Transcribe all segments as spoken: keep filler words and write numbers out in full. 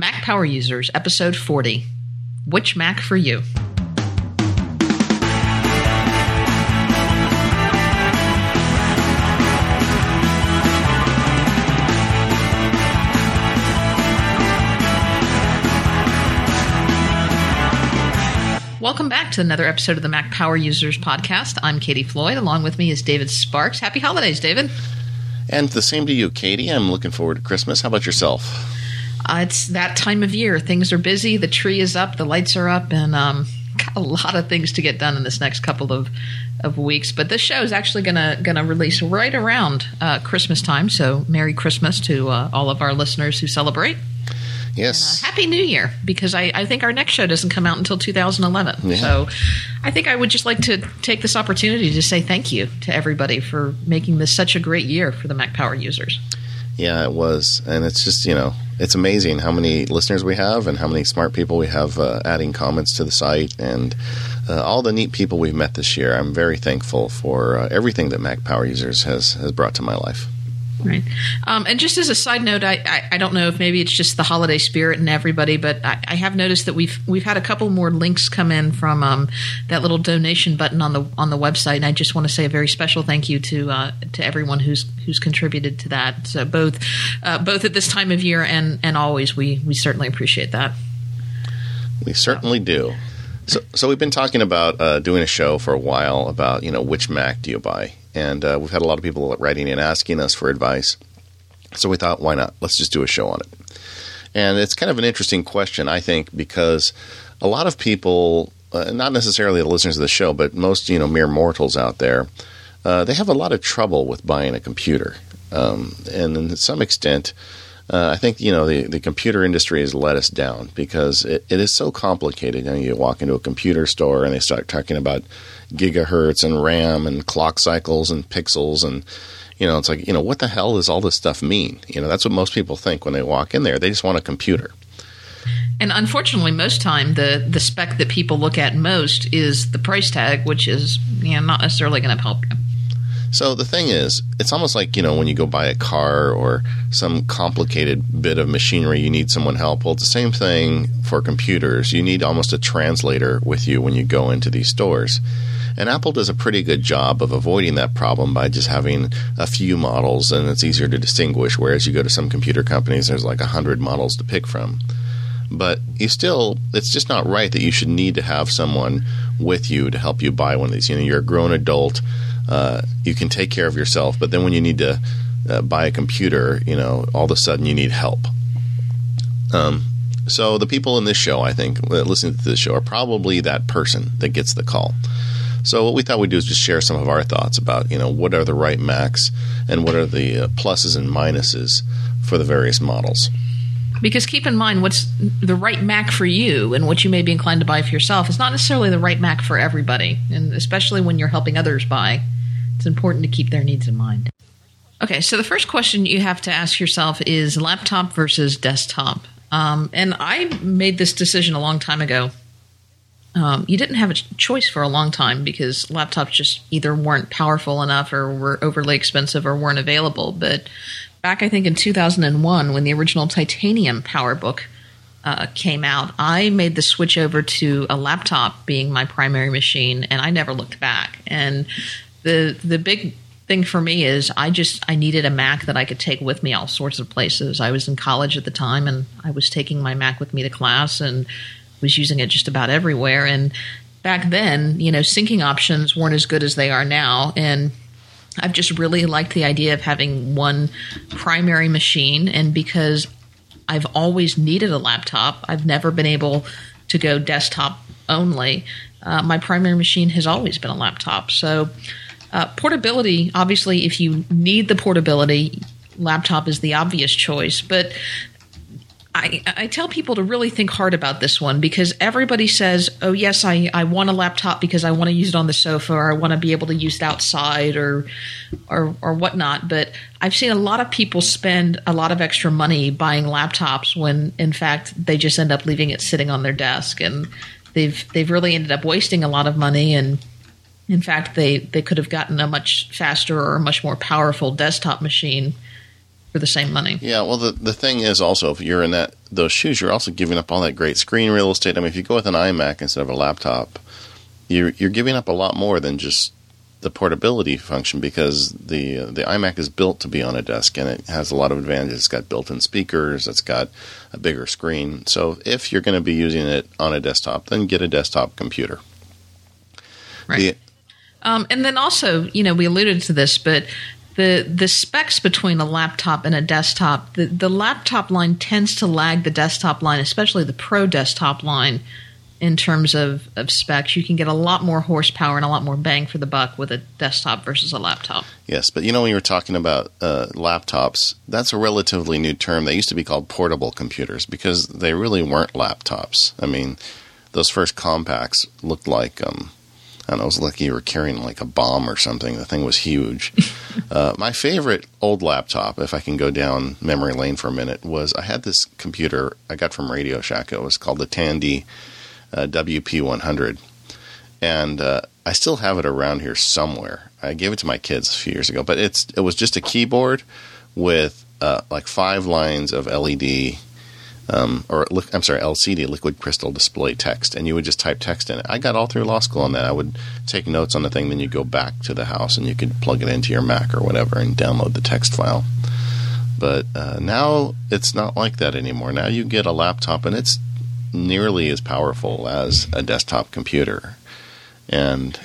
Mac Power Users, Episode forty. Which Mac for you? Welcome back to another episode of the Mac Power Users podcast. I'm Katie Floyd. Along with me is David Sparks. Happy holidays, David. And the same to you, Katie. I'm looking forward to Christmas. How about yourself? Uh, it's that time of year. Things are busy. The tree is up. The lights are up. And um, got a lot of things to get done in this next couple of, of weeks. But this show is actually gonna gonna release right around uh, Christmas time. So Merry Christmas to uh, all of our listeners who celebrate. Yes. And, uh, Happy New Year, because I, I think our next show doesn't come out until two thousand eleven. Yeah. So I think I would just like to take this opportunity to say thank you to everybody for making this such a great year for the Mac Power Users. Yeah, it was. And it's just, you know, it's amazing how many listeners we have and how many smart people we have uh, adding comments to the site and uh, all the neat people we've met this year. I'm very thankful for uh, everything that Mac Power Users has, has brought to my life. Right. Um, and just as a side note, I, I, I don't know if maybe it's just the holiday spirit and everybody, but I, I have noticed that we've we've had a couple more links come in from um, that little donation button on the on the website. And I just want to say a very special thank you to uh, to everyone who's who's contributed to that. So both uh, both at this time of year and, and always, we we certainly appreciate that. We certainly so. do. So so we've been talking about uh, doing a show for a while about, you know, which Mac do you buy? And uh, we've had a lot of people writing and asking us for advice. So we thought, why not? Let's just do a show on it. And it's kind of an interesting question, I think, because a lot of people, uh, not necessarily the listeners of the show, but most, you know, mere mortals out there, uh, they have a lot of trouble with buying a computer. Um, and to some extent, uh, I think, you know, the, the computer industry has let us down because it, it is so complicated. You know, you walk into a computer store and they start talking about gigahertz and RAM and clock cycles and pixels and, you know, it's like, you know, what the hell does all this stuff mean? You know, that's what most people think when they walk in there. They just want a computer. And unfortunately, most time the, the spec that people look at most is the price tag, which is, you know, not necessarily going to help you. So the thing is, it's almost like, you know, when you go buy a car or some complicated bit of machinery, you need someone help. Well, it's the same thing for computers. You need almost a translator with you when you go into these stores. And Apple does a pretty good job of avoiding that problem by just having a few models, and it's easier to distinguish, whereas you go to some computer companies, there's like one hundred models to pick from. But you still, it's just not right that you should need to have someone with you to help you buy one of these. You know, you're a grown adult. Uh, you can take care of yourself, but then when you need to uh, buy a computer, you know, all of a sudden you need help. Um, so the people in this show, I think, listening to this show are probably that person that gets the call. So what we thought we'd do is just share some of our thoughts about, you know, what are the right Macs and what are the uh, pluses and minuses for the various models. Because keep in mind, what's the right Mac for you and what you may be inclined to buy for yourself is not necessarily the right Mac for everybody, and especially when you're helping others buy. It's important to keep their needs in mind. Okay, so the first question you have to ask yourself is laptop versus desktop. Um, and I made this decision a long time ago. Um, you didn't have a choice for a long time because laptops just either weren't powerful enough or were overly expensive or weren't available. But back, I think, in two thousand one, when the original Titanium PowerBook uh, came out, I made the switch over to a laptop being my primary machine, and I never looked back. And the the big thing for me is I just I needed a Mac that I could take with me all sorts of places. I was in college at the time, and I was taking my Mac with me to class and was using it just about everywhere. And back then, you know, syncing options weren't as good as they are now. And I've just really liked the idea of having one primary machine. And because I've always needed a laptop, I've never been able to go desktop only. Uh, my primary machine has always been a laptop. So uh, portability, obviously, if you need the portability, laptop is the obvious choice. But I, I tell people to really think hard about this one because everybody says, oh, yes, I, I want a laptop because I want to use it on the sofa or I want to be able to use it outside or, or or whatnot. But I've seen a lot of people spend a lot of extra money buying laptops when, in fact, they just end up leaving it sitting on their desk. And they've they've really ended up wasting a lot of money. And, in fact, they, they could have gotten a much faster or much more powerful desktop machine for the same money. Yeah, well, the the thing is also, if you're in that those shoes, you're also giving up all that great screen real estate. I mean, if you go with an iMac instead of a laptop, you're, you're giving up a lot more than just the portability function, because the the iMac is built to be on a desk, and it has a lot of advantages. It's got built-in speakers. It's got a bigger screen. So if you're going to be using it on a desktop, then get a desktop computer. Right. The, um, and then also, you know, we alluded to this, but the the specs between a laptop and a desktop, the, the laptop line tends to lag the desktop line, especially the Pro desktop line, in terms of, of specs. You can get a lot more horsepower and a lot more bang for the buck with a desktop versus a laptop. Yes, but you know, when you were talking about uh, laptops, that's a relatively new term. They used to be called portable computers because they really weren't laptops. I mean, those first compacts looked like, um, I don't know, it was like you were carrying like a bomb or something. The thing was huge. uh, my favorite old laptop, if I can go down memory lane for a minute, was I had this computer I got from Radio Shack. It was called the Tandy Uh, W P one hundred, and uh, I still have it around here somewhere. I gave it to my kids a few years ago, but it's it was just a keyboard with uh, like five lines of L E D, um, or I'm sorry, L C D, liquid crystal display text, and you would just type text in it. I got all through law school on that. I would take notes on the thing, then you go back to the house and you could plug it into your Mac or whatever and download the text file. But uh, now it's not like that anymore. Now you get a laptop, and it's nearly as powerful as a desktop computer. And,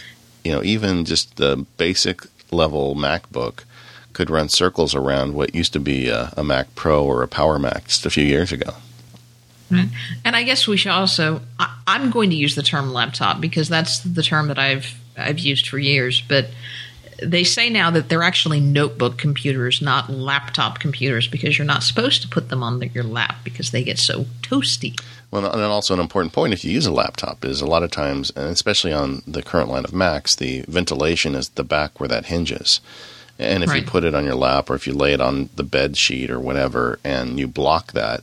you know, even just the basic level MacBook could run circles around what used to be a, a Mac Pro or a Power Mac just a few years ago. And I guess we should also, I, I'm going to use the term laptop because that's the term that I've, I've used for years, but they say now that they're actually notebook computers, not laptop computers, because you're not supposed to put them on the, your lap because they get so toasty. Well, and also an important point if you use a laptop is a lot of times, and especially on the current line of Macs, the ventilation is the back where that hinges. And if right. you put it on your lap or if you lay it on the bed sheet or whatever and you block that,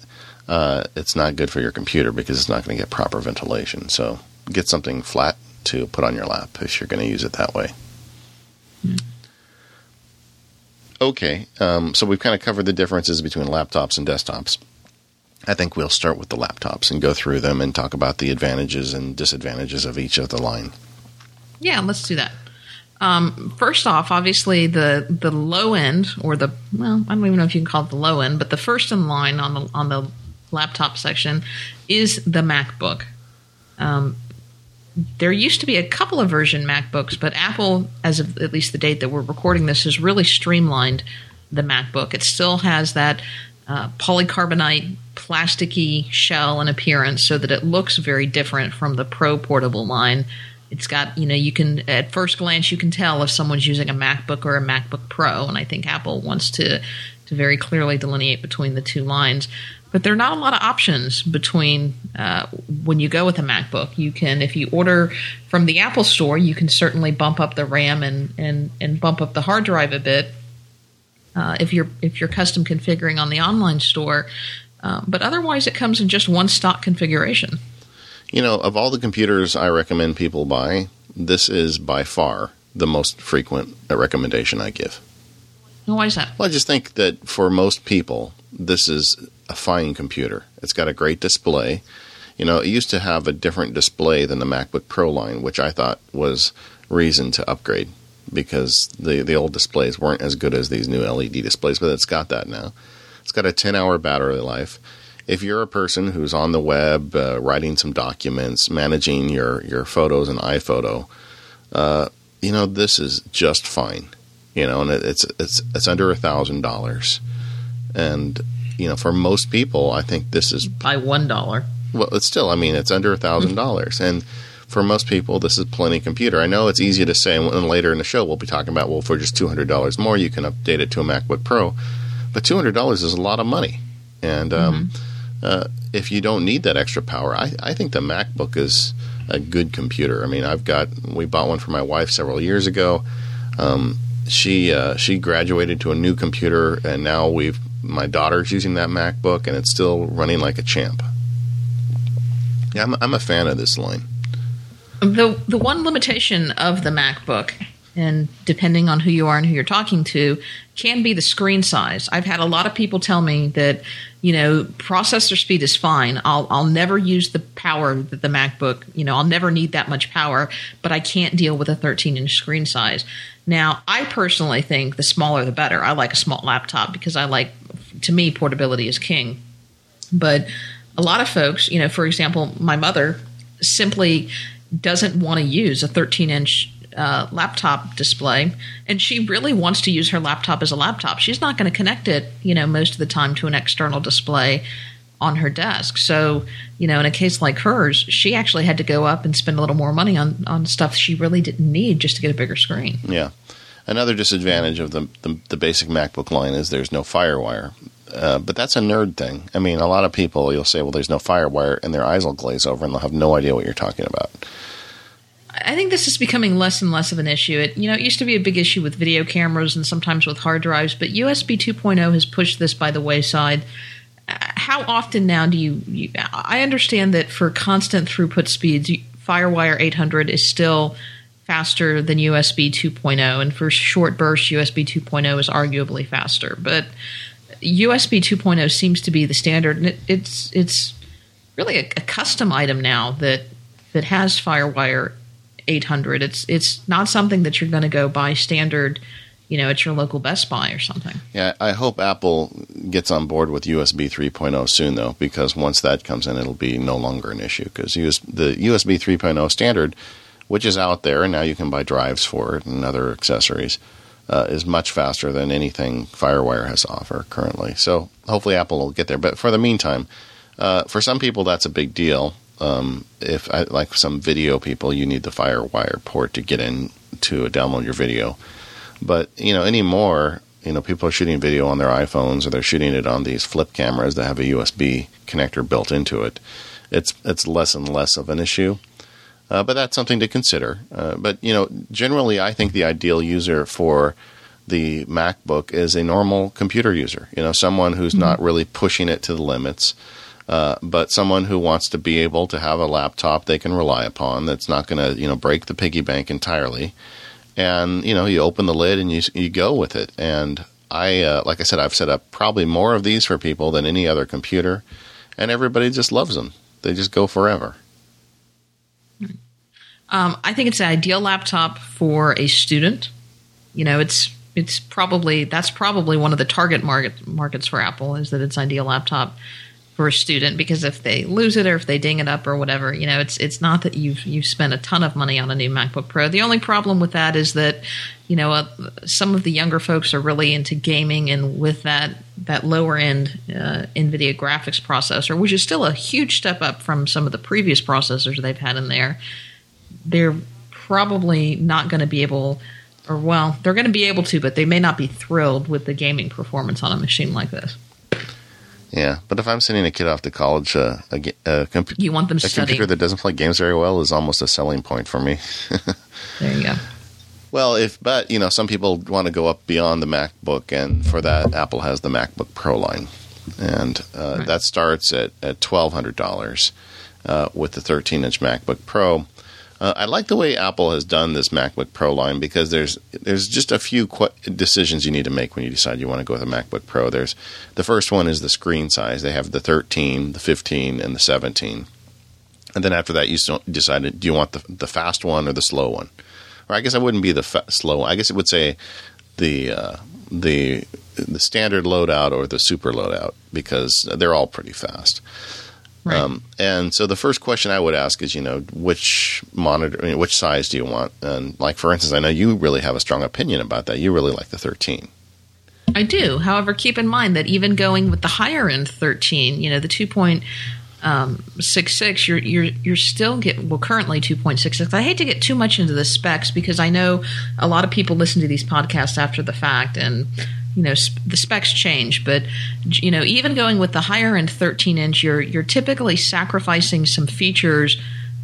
uh, it's not good for your computer because it's not going to get proper ventilation. So get something flat to put on your lap if you're going to use it that way. Hmm. Okay, um, so we've kind of covered the differences between laptops and desktops. I think we'll start with the laptops and go through them and talk about the advantages and disadvantages of each of the line. Yeah, let's do that. Um, first off, obviously, the the low end or the, well, I don't even know if you can call it the low end, but the first in line on the on the laptop section is the MacBook. Um, there used to be a couple of version MacBooks, but Apple, as of at least the date that we're recording this, has really streamlined the MacBook. It still has that uh, polycarbonate plasticky shell and appearance so that it looks very different from the Pro portable line. It's got, you know, you can, at first glance, you can tell if someone's using a MacBook or a MacBook Pro, and I think Apple wants to, to very clearly delineate between the two lines. But there are not a lot of options between uh, when you go with a MacBook. You can, if you order from the Apple Store, you can certainly bump up the RAM and, and, and bump up the hard drive a bit uh, if you're if you're custom configuring on the online store. Uh, but otherwise, it comes in just one stock configuration. You know, of all the computers I recommend people buy, this is by far the most frequent recommendation I give. Why is that? Well, I just think that for most people, this is a fine computer. It's got a great display. You know, it used to have a different display than the MacBook Pro line, which I thought was reason to upgrade because the, the old displays weren't as good as these new L E D displays, but it's got that now. It's got a ten-hour battery life. If you're a person who's on the web, uh, writing some documents, managing your, your photos in iPhoto, uh, you know, this is just fine. You know, and it, it's it's it's under one thousand dollars. And, you know, for most people, I think this is... By one dollar. Well, it's still, I mean, it's under one thousand dollars. And for most people, this is plenty computer. I know it's easy to say, and later in the show we'll be talking about, well, for just two hundred dollars more, you can update it to a MacBook Pro. But two hundred dollars is a lot of money. And um, mm-hmm. uh, if you don't need that extra power, I, I think the MacBook is a good computer. I mean, I've got – we bought one for my wife several years ago. Um, she uh, she graduated to a new computer, and now we've – my daughter's using that MacBook, and it's still running like a champ. Yeah, I'm, I'm a fan of this line. The, the one limitation of the MacBook and depending on who you are and who you're talking to, can be the screen size. I've had a lot of people tell me that, you know, processor speed is fine. I'll I'll never use the power that the MacBook, you know, I'll never need that much power, but I can't deal with a thirteen inch screen size. Now, I personally think the smaller the better. I like a small laptop because I like, to me, portability is king. But a lot of folks, you know, for example, my mother simply doesn't want to use a thirteen inch Uh, laptop display, and she really wants to use her laptop as a laptop. She's not going to connect it, you know, most of the time to an external display on her desk. So, you know, in a case like hers, she actually had to go up and spend a little more money on, on stuff she really didn't need just to get a bigger screen. Yeah. Another disadvantage of the the, the basic MacBook line is there's no FireWire. Uh, but that's a nerd thing. I mean, a lot of people, you'll say, well, there's no FireWire, and their eyes will glaze over and they'll have no idea what you're talking about. I think this is becoming less and less of an issue. It, you know, it used to be a big issue with video cameras and sometimes with hard drives, but U S B two point oh has pushed this by the wayside. How often now do you, you – I understand that for constant throughput speeds, FireWire eight hundred is still faster than U S B two point oh, and for short bursts, U S B two point oh is arguably faster. But U S B two point oh seems to be the standard, and it, it's, it's really a, a custom item now that, that has FireWire eight hundred. It's it's not something that you're going to go buy standard, you know, at your local Best Buy or something. Yeah, I hope Apple gets on board with U S B three point oh soon, though, because once that comes in, it'll be no longer an issue, because the U S B three point oh standard, which is out there, and now you can buy drives for it and other accessories, uh, is much faster than anything FireWire has to offer currently. So hopefully Apple will get there. But for the meantime, uh, for some people, that's a big deal. Um, if I, like some video people, you need the FireWire port to get in to download your video. But, you know, anymore, you know, people are shooting video on their iPhones, or they're shooting it on these flip cameras that have a U S B connector built into it. It's, it's less and less of an issue. Uh, but that's something to consider. Uh, but, you know, generally, I think the ideal user for the MacBook is a normal computer user, you know, someone who's mm-hmm. not really pushing it to the limits. Uh, but someone who wants to be able to have a laptop they can rely upon that's not going to, you know, break the piggy bank entirely. And, you know, you open the lid and you you go with it. And I, uh, like I said, I've set up probably more of these for people than any other computer. And everybody just loves them. They just go forever. Um, I think it's an ideal laptop for a student. You know, it's it's probably, that's probably one of the target market, markets for Apple, is that it's an ideal laptop for a student, because if they lose it or if they ding it up or whatever, you know, it's it's not that you've you've spent a ton of money on a new MacBook Pro. The only problem with that is that, you know, uh, some of the younger folks are really into gaming, and with that that lower end uh, NVIDIA graphics processor, which is still a huge step up from some of the previous processors they've had in there, they're probably not going to be able, or well, they're going to be able to, but they may not be thrilled with the gaming performance on a machine like this. Yeah, but if I'm sending a kid off to college, uh, a, a, comp- you want them to a study. Computer that doesn't play games very well is almost a selling point for me. There you go. Well, if but you know, some people want to go up beyond the MacBook, and for that, Apple has the MacBook Pro line, and uh, right. that starts at at twelve hundred dollars uh, with the thirteen inch MacBook Pro. Uh, I like the way Apple has done this MacBook Pro line, because there's there's just a few qu- decisions you need to make when you decide you want to go with a MacBook Pro. There's the first one is the screen size. They have the thirteen, the fifteen, and the seventeen. And then after that, you decide, do you want the the fast one or the slow one? Or I guess I wouldn't be the fa- slow one. I guess it would say the uh, the the standard loadout or the super loadout, because they're all pretty fast. Right. Um, and so the first question I would ask is, you know, which monitor, I mean, which size do you want? And like, for instance, I know you really have a strong opinion about that. You really like the thirteen. I do. However, keep in mind that even going with the higher end thirteen, you know, the two point six six, you're you're you're still getting, well, currently two point six six. I hate to get too much into the specs, because I know a lot of people listen to these podcasts after the fact, and you know, sp- the specs change, but, you know, even going with the higher end thirteen inch, you're you're typically sacrificing some features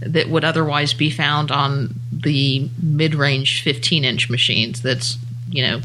that would otherwise be found on the mid-range fifteen inch machines. That's, you know,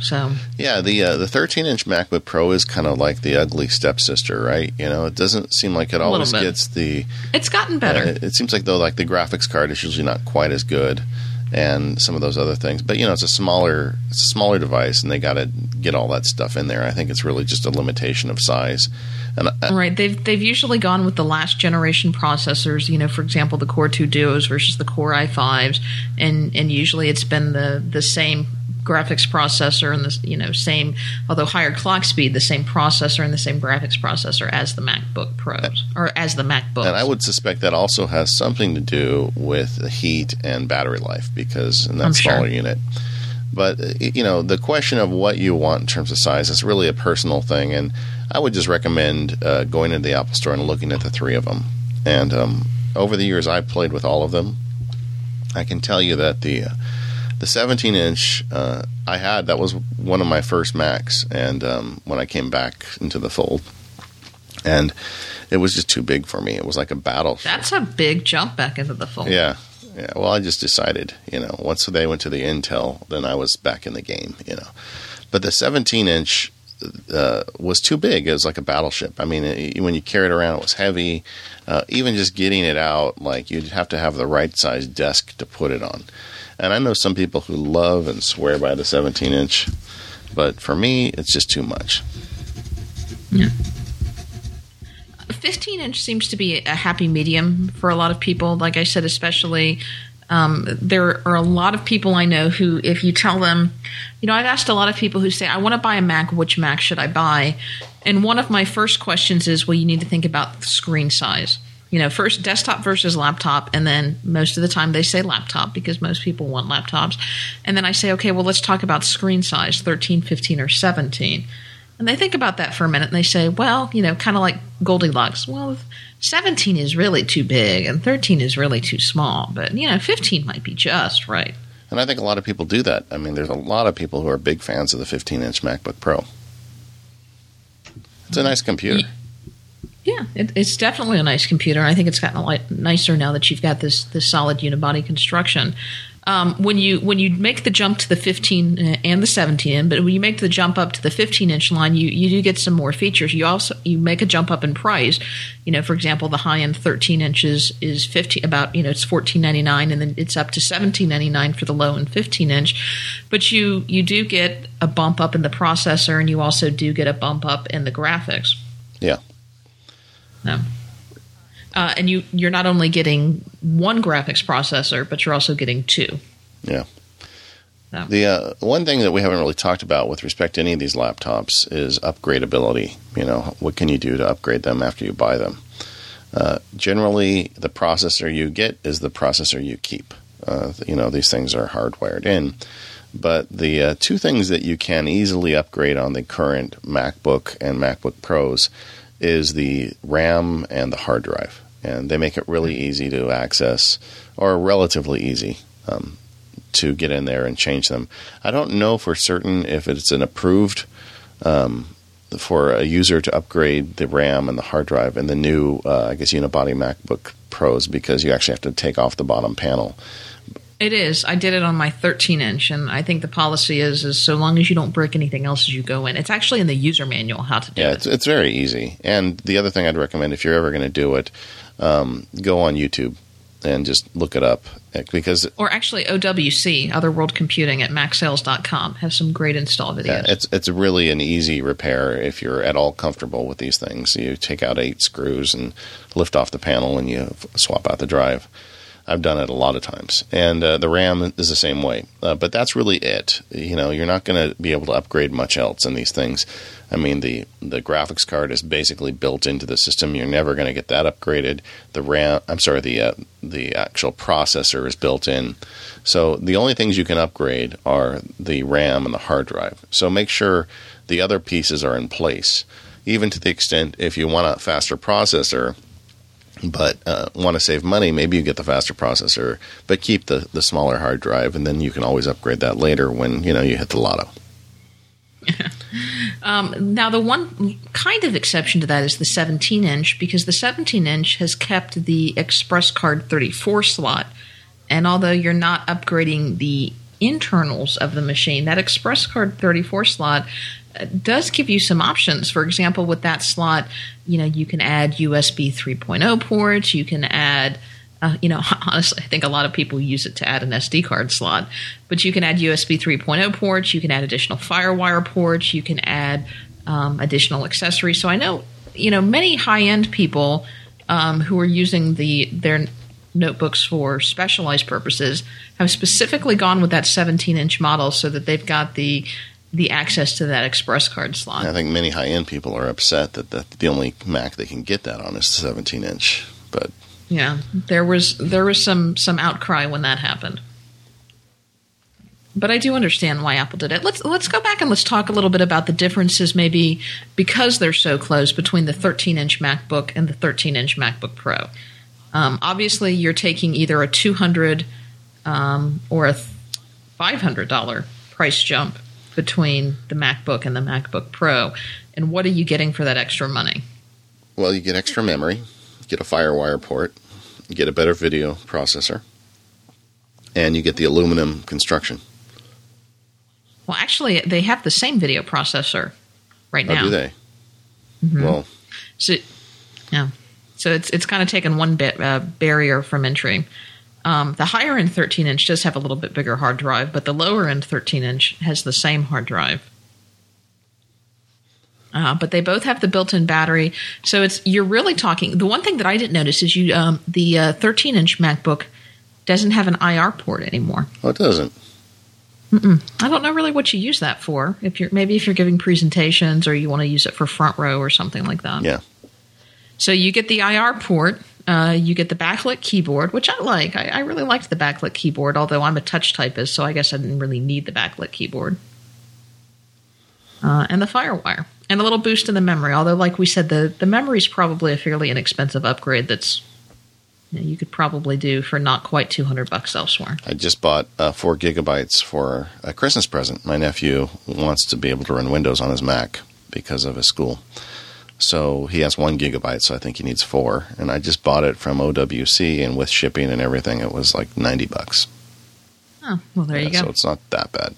so. Yeah, the uh, the thirteen inch MacBook Pro is kind of like the ugly stepsister, right? You know, it doesn't seem like it always gets the. It's gotten better. Uh, it seems like, though, like the graphics card is usually not quite as good. and some of those other things. But, you know, it's a smaller it's a smaller device, and they got to get all that stuff in there. I think it's really just a limitation of size. And I, right. They've, they've usually gone with the last generation processors, you know, for example, the Core two Duos versus the Core i fives, and, and usually it's been the, the same graphics processor and the, you know, same, although higher clock speed, the same processor and the same graphics processor as the MacBook Pros or as the MacBooks. And I would suspect that also has something to do with the heat and battery life, because in that I'm smaller sure. unit. But, you know, the question of what you want in terms of size is really a personal thing, and I would just recommend uh, going into the Apple Store and looking at the three of them. And um, over the years, I've played with all of them. I can tell you that the uh, the seventeen inch uh, I had, that was one of my first Macs, and um, when I came back into the fold, and it was just too big for me. It was like a battleship. That's a big jump back into the fold. Yeah. Yeah, well, I just decided, you know, once they went to the Intel, then I was back in the game, you know. But the seventeen inch uh, was too big. It was like a battleship. I mean, it, when you carried it around, it was heavy. Uh, even just getting it out, like, you'd have to have the right size desk to put it on. And I know some people who love and swear by the seventeen inch, but for me, it's just too much. Yeah. fifteen inch seems to be a happy medium for a lot of people. Like I said, especially, um, there are a lot of people I know who, if you tell them, you know, I've asked a lot of people who say, I want to buy a Mac, which Mac should I buy? And one of my first questions is, well, you need to think about screen size. You know, first desktop versus laptop, and then most of the time they say laptop because most people want laptops. And then I say, okay, well, let's talk about screen size, thirteen, fifteen, or seventeen. And they think about that for a minute, and they say, well, you know, kind of like Goldilocks. Well, seventeen is really too big, and thirteen is really too small. But, you know, fifteen might be just right. And I think a lot of people do that. I mean, there's a lot of people who are big fans of the fifteen inch MacBook Pro. It's a nice computer. Yeah, it, it's definitely a nice computer. I think it's gotten a lot nicer now that you've got this, this solid unibody construction. Um, when you when you make the jump to the fifteen and the seventeen, but when you make the jump up to the fifteen inch line, you, you do get some more features. You also you make a jump up in price. You know, for example, the high end thirteen inches is fifteen about you know it's fourteen ninety-nine, and then it's up to seventeen ninety-nine for the low end fifteen inch. But you you do get a bump up in the processor, and you also do get a bump up in the graphics. Yeah. No. Uh, and you, you're not only getting one graphics processor, but you're also getting two. Yeah. So. The uh, one thing that we haven't really talked about with respect to any of these laptops is upgradability. You know, what can you do to upgrade them after you buy them? Uh, generally, the processor you get is the processor you keep. Uh, you know, these things are hardwired in. But the uh, two things that you can easily upgrade on the current MacBook and MacBook Pros is the RAM and the hard drive. And they make it really easy to access, or relatively easy um, to get in there and change them. I don't know for certain if it's an approved um, for a user to upgrade the RAM and the hard drive and the new, uh, I guess, unibody MacBook Pros, because you actually have to take off the bottom panel. It is. I did it on my thirteen inch, and I think the policy is is so long as you don't break anything else as you go in. It's actually in the user manual how to do yeah, it. Yeah, it's, it's very easy. And the other thing I'd recommend, if you're ever going to do it, um, go on YouTube and just look it up, because or actually O W C, Otherworld Computing at mac sales dot com, has some great install videos. Yeah, it's it's really an easy repair if you're at all comfortable with these things. You take out eight screws and lift off the panel, and you swap out the drive. I've done it a lot of times. And uh, the RAM is the same way. Uh, but that's really it. You know, you're not going to be able to upgrade much else in these things. I mean, the, the graphics card is basically built into the system. You're never going to get that upgraded. The RAM, I'm sorry, the uh, the actual processor is built in. So the only things you can upgrade are the RAM and the hard drive. So make sure the other pieces are in place. Even to the extent if you want a faster processor, but uh, want to save money, maybe you get the faster processor, but keep the, the smaller hard drive, and then you can always upgrade that later when, you know, you hit the lotto. um, now, the one kind of exception to that is the seventeen inch, because the seventeen inch has kept the Express Card thirty-four slot, and although you're not upgrading the internals of the machine, that Express Card thirty-four slot does give you some options. For example, with that slot, you know, you can add U S B three point oh ports, you can add Uh, you know, honestly, I think a lot of people use it to add an S D card slot, but you can add U S B three point oh ports, you can add additional FireWire ports, you can add um, additional accessories. So I know, you know, many high-end people um, who are using the their notebooks for specialized purposes have specifically gone with that seventeen-inch model so that they've got the the access to that express card slot. I think many high-end people are upset that the, the only Mac they can get that on is the seventeen-inch, but... Yeah, there was there was some, some outcry when that happened. But I do understand why Apple did it. Let's let's go back and let's talk a little bit about the differences, maybe because they're so close, between the thirteen-inch MacBook and the thirteen-inch MacBook Pro. Um, obviously, you're taking either a two hundred dollars um, or a five hundred dollars price jump between the MacBook and the MacBook Pro. And what are you getting for that extra money? Well, you get extra memory. Get a FireWire port, get a better video processor, and you get the aluminum construction. Well, actually, they have the same video processor right now. Oh, do they? Mm-hmm. Well, so yeah, so it's it's kind of taken one bit uh, barrier from entry. Um, the higher end thirteen-inch does have a little bit bigger hard drive, but the lower end thirteen-inch has the same hard drive. Uh, but they both have the built-in battery, so it's you're really talking. The one thing that I didn't notice is you um, the uh, thirteen-inch MacBook doesn't have an I R port anymore. Oh, it doesn't. Mm-mm. I don't know really what you use that for. If you're maybe if you're giving presentations or you want to use it for front row or something like that. Yeah. So you get the I R port. Uh, you get the backlit keyboard, which I like. I, I really liked the backlit keyboard, although I'm a touch typist, so I guess I didn't really need the backlit keyboard. Uh, and the FireWire. And a little boost in the memory, although, like we said, the, the memory is probably a fairly inexpensive upgrade that's you, know, you could probably do for not quite two hundred bucks elsewhere. I just bought uh, four gigabytes for a Christmas present. My nephew wants to be able to run Windows on his Mac because of his school. So he has one gigabyte, so I think he needs four. And I just bought it from O W C, and with shipping and everything, it was like ninety bucks. Oh, well, there yeah, you go. So it's not that bad.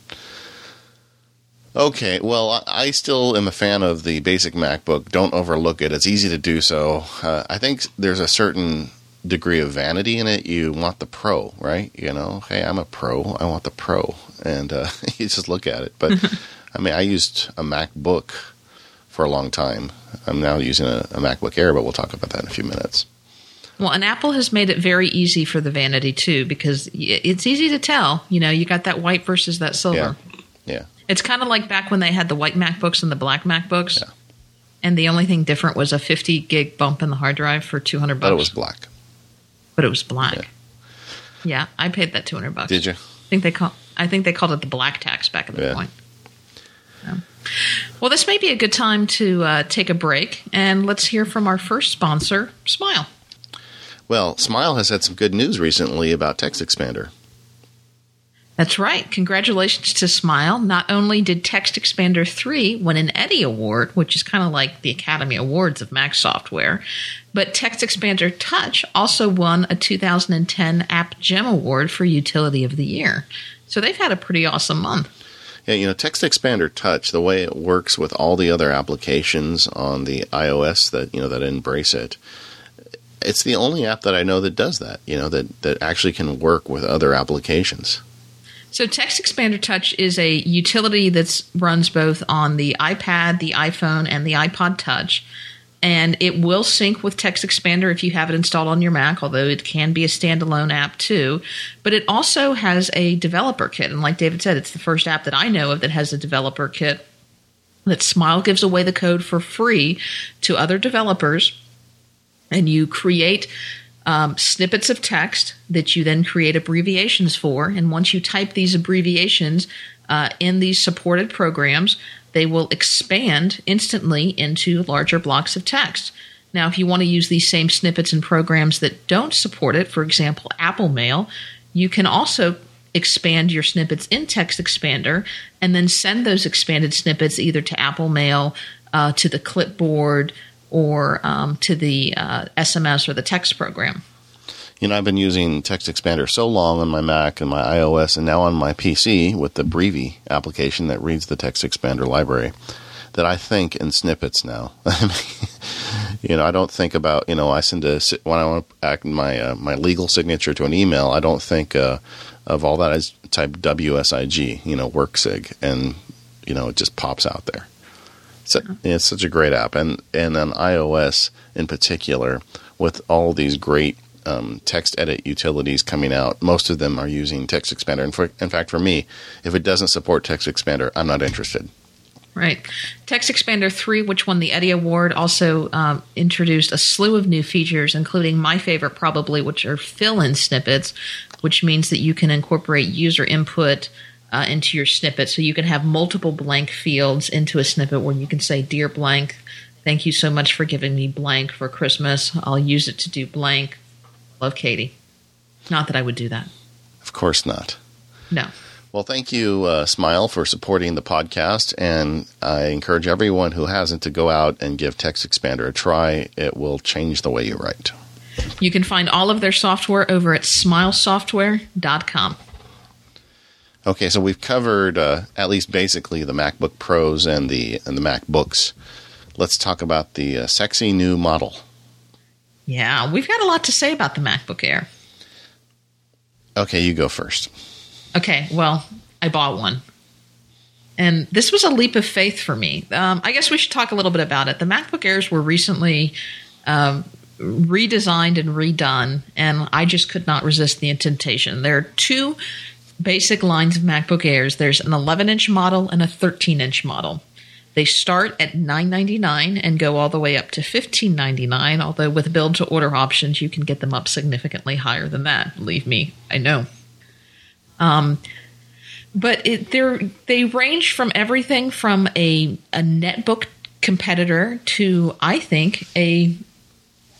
Okay, well, I still am a fan of the basic MacBook. Don't overlook it. It's easy to do so. Uh, I think there's a certain degree of vanity in it. You want the Pro, right? You know, hey, I'm a Pro. I want the Pro. And uh, you just look at it. But, I mean, I used a MacBook for a long time. I'm now using a, a MacBook Air, but we'll talk about that in a few minutes. Well, and Apple has made it very easy for the vanity, too, because it's easy to tell. You know, you got that white versus that silver. Yeah, yeah. It's kind of like back when they had the white MacBooks and the black MacBooks, yeah. And the only thing different was a fifty gig bump in the hard drive for two hundred bucks. But it was black. But it was black. Yeah, yeah I paid that two hundred bucks. Did you? I think they call. I think they called it the black tax back at the yeah. point. Yeah. Well, this may be a good time to uh, take a break, and let's hear from our first sponsor, Smile. Well, Smile has had some good news recently about Text Expander. That's right. Congratulations to Smile. Not only did Text Expander three win an Eddie Award, which is kind of like the Academy Awards of Mac software, but Text Expander Touch also won a two thousand ten App Gem Award for Utility of the Year. So they've had a pretty awesome month. Yeah, you know, Text Expander Touch, the way it works with all the other applications on the iOS that, you know, that embrace it, it's the only app that I know that does that, you know, that, that actually can work with other applications. So Text Expander Touch is a utility that runs both on the iPad, the iPhone, and the iPod Touch. And it will sync with Text Expander if you have it installed on your Mac, although it can be a standalone app too. But it also has a developer kit. And like David said, it's the first app that I know of that has a developer kit that Smile gives away the code for free to other developers. And you create Um, snippets of text that you then create abbreviations for. And once you type these abbreviations uh, in these supported programs, they will expand instantly into larger blocks of text. Now, if you want to use these same snippets in programs that don't support it, for example, Apple Mail, you can also expand your snippets in Text Expander and then send those expanded snippets either to Apple Mail, uh, to the clipboard, or um, to the uh, S M S or the text program. You know, I've been using Text Expander so long on my Mac and my iOS and now on my P C with the Brevi application that reads the Text Expander library that I think in snippets now. You know, I don't think about, you know, I send a, when I want to act my, uh, my legal signature to an email, I don't think uh, of all that. I just type W S I G, you know, WorkSig, and, you know, it just pops out there. So, yeah, it's such a great app. And, and on iOS in particular, with all these great um, text edit utilities coming out, most of them are using Text Expander. And for, in fact, for me, if it doesn't support Text Expander, I'm not interested. Right. Text Expander three, which won the Eddie Award, also um, introduced a slew of new features, including my favorite probably, which are fill-in snippets, which means that you can incorporate user input uh, into your snippet. So you can have multiple blank fields into a snippet where you can say, "Dear blank, thank you so much for giving me blank for Christmas. I'll use it to do blank. Love, Katie." Not that I would do that. Of course not. No. Well, thank you, uh, Smile, for supporting the podcast, and I encourage everyone who hasn't to go out and give Text Expander a try. It will change the way you write. You can find all of their software over at smile software dot com. Okay, so we've covered uh, at least basically the MacBook Pros and the and the MacBooks. Let's talk about the uh, sexy new model. Yeah, we've got a lot to say about the MacBook Air. Okay, you go first. Okay, well, I bought one. And this was a leap of faith for me. Um, I guess we should talk a little bit about it. The MacBook Airs were recently um, redesigned and redone, and I just could not resist the temptation. There are two basic lines of MacBook Airs. There's an eleven-inch model and a thirteen-inch model. They start at nine ninety-nine dollars and go all the way up to fifteen ninety-nine dollars, although with build-to-order options, you can get them up significantly higher than that. Believe me, I know. Um, but it, they're, they range from everything from a, a netbook competitor to, I think, a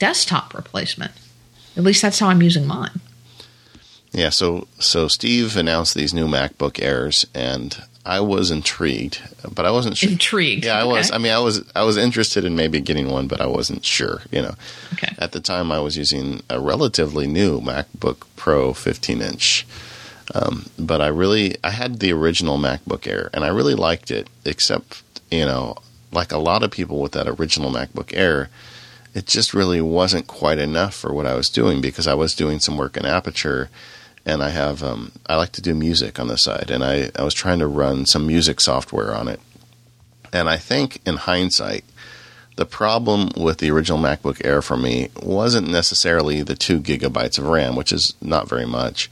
desktop replacement. At least that's how I'm using mine. Yeah, so so Steve announced these new MacBook Airs, and I was intrigued, but I wasn't sure. Intrigued. Yeah, I okay. was. I mean, I was I was interested in maybe getting one, but I wasn't sure, you know. Okay. At the time, I was using a relatively new MacBook Pro fifteen-inch. Um, but I really, I had the original MacBook Air, and I really liked it, except, you know, like a lot of people with that original MacBook Air, it just really wasn't quite enough for what I was doing, because I was doing some work in Aperture, and I have, um, I like to do music on the side, and I, I was trying to run some music software on it. And I think in hindsight, the problem with the original MacBook Air for me wasn't necessarily the two gigabytes of RAM, which is not very much.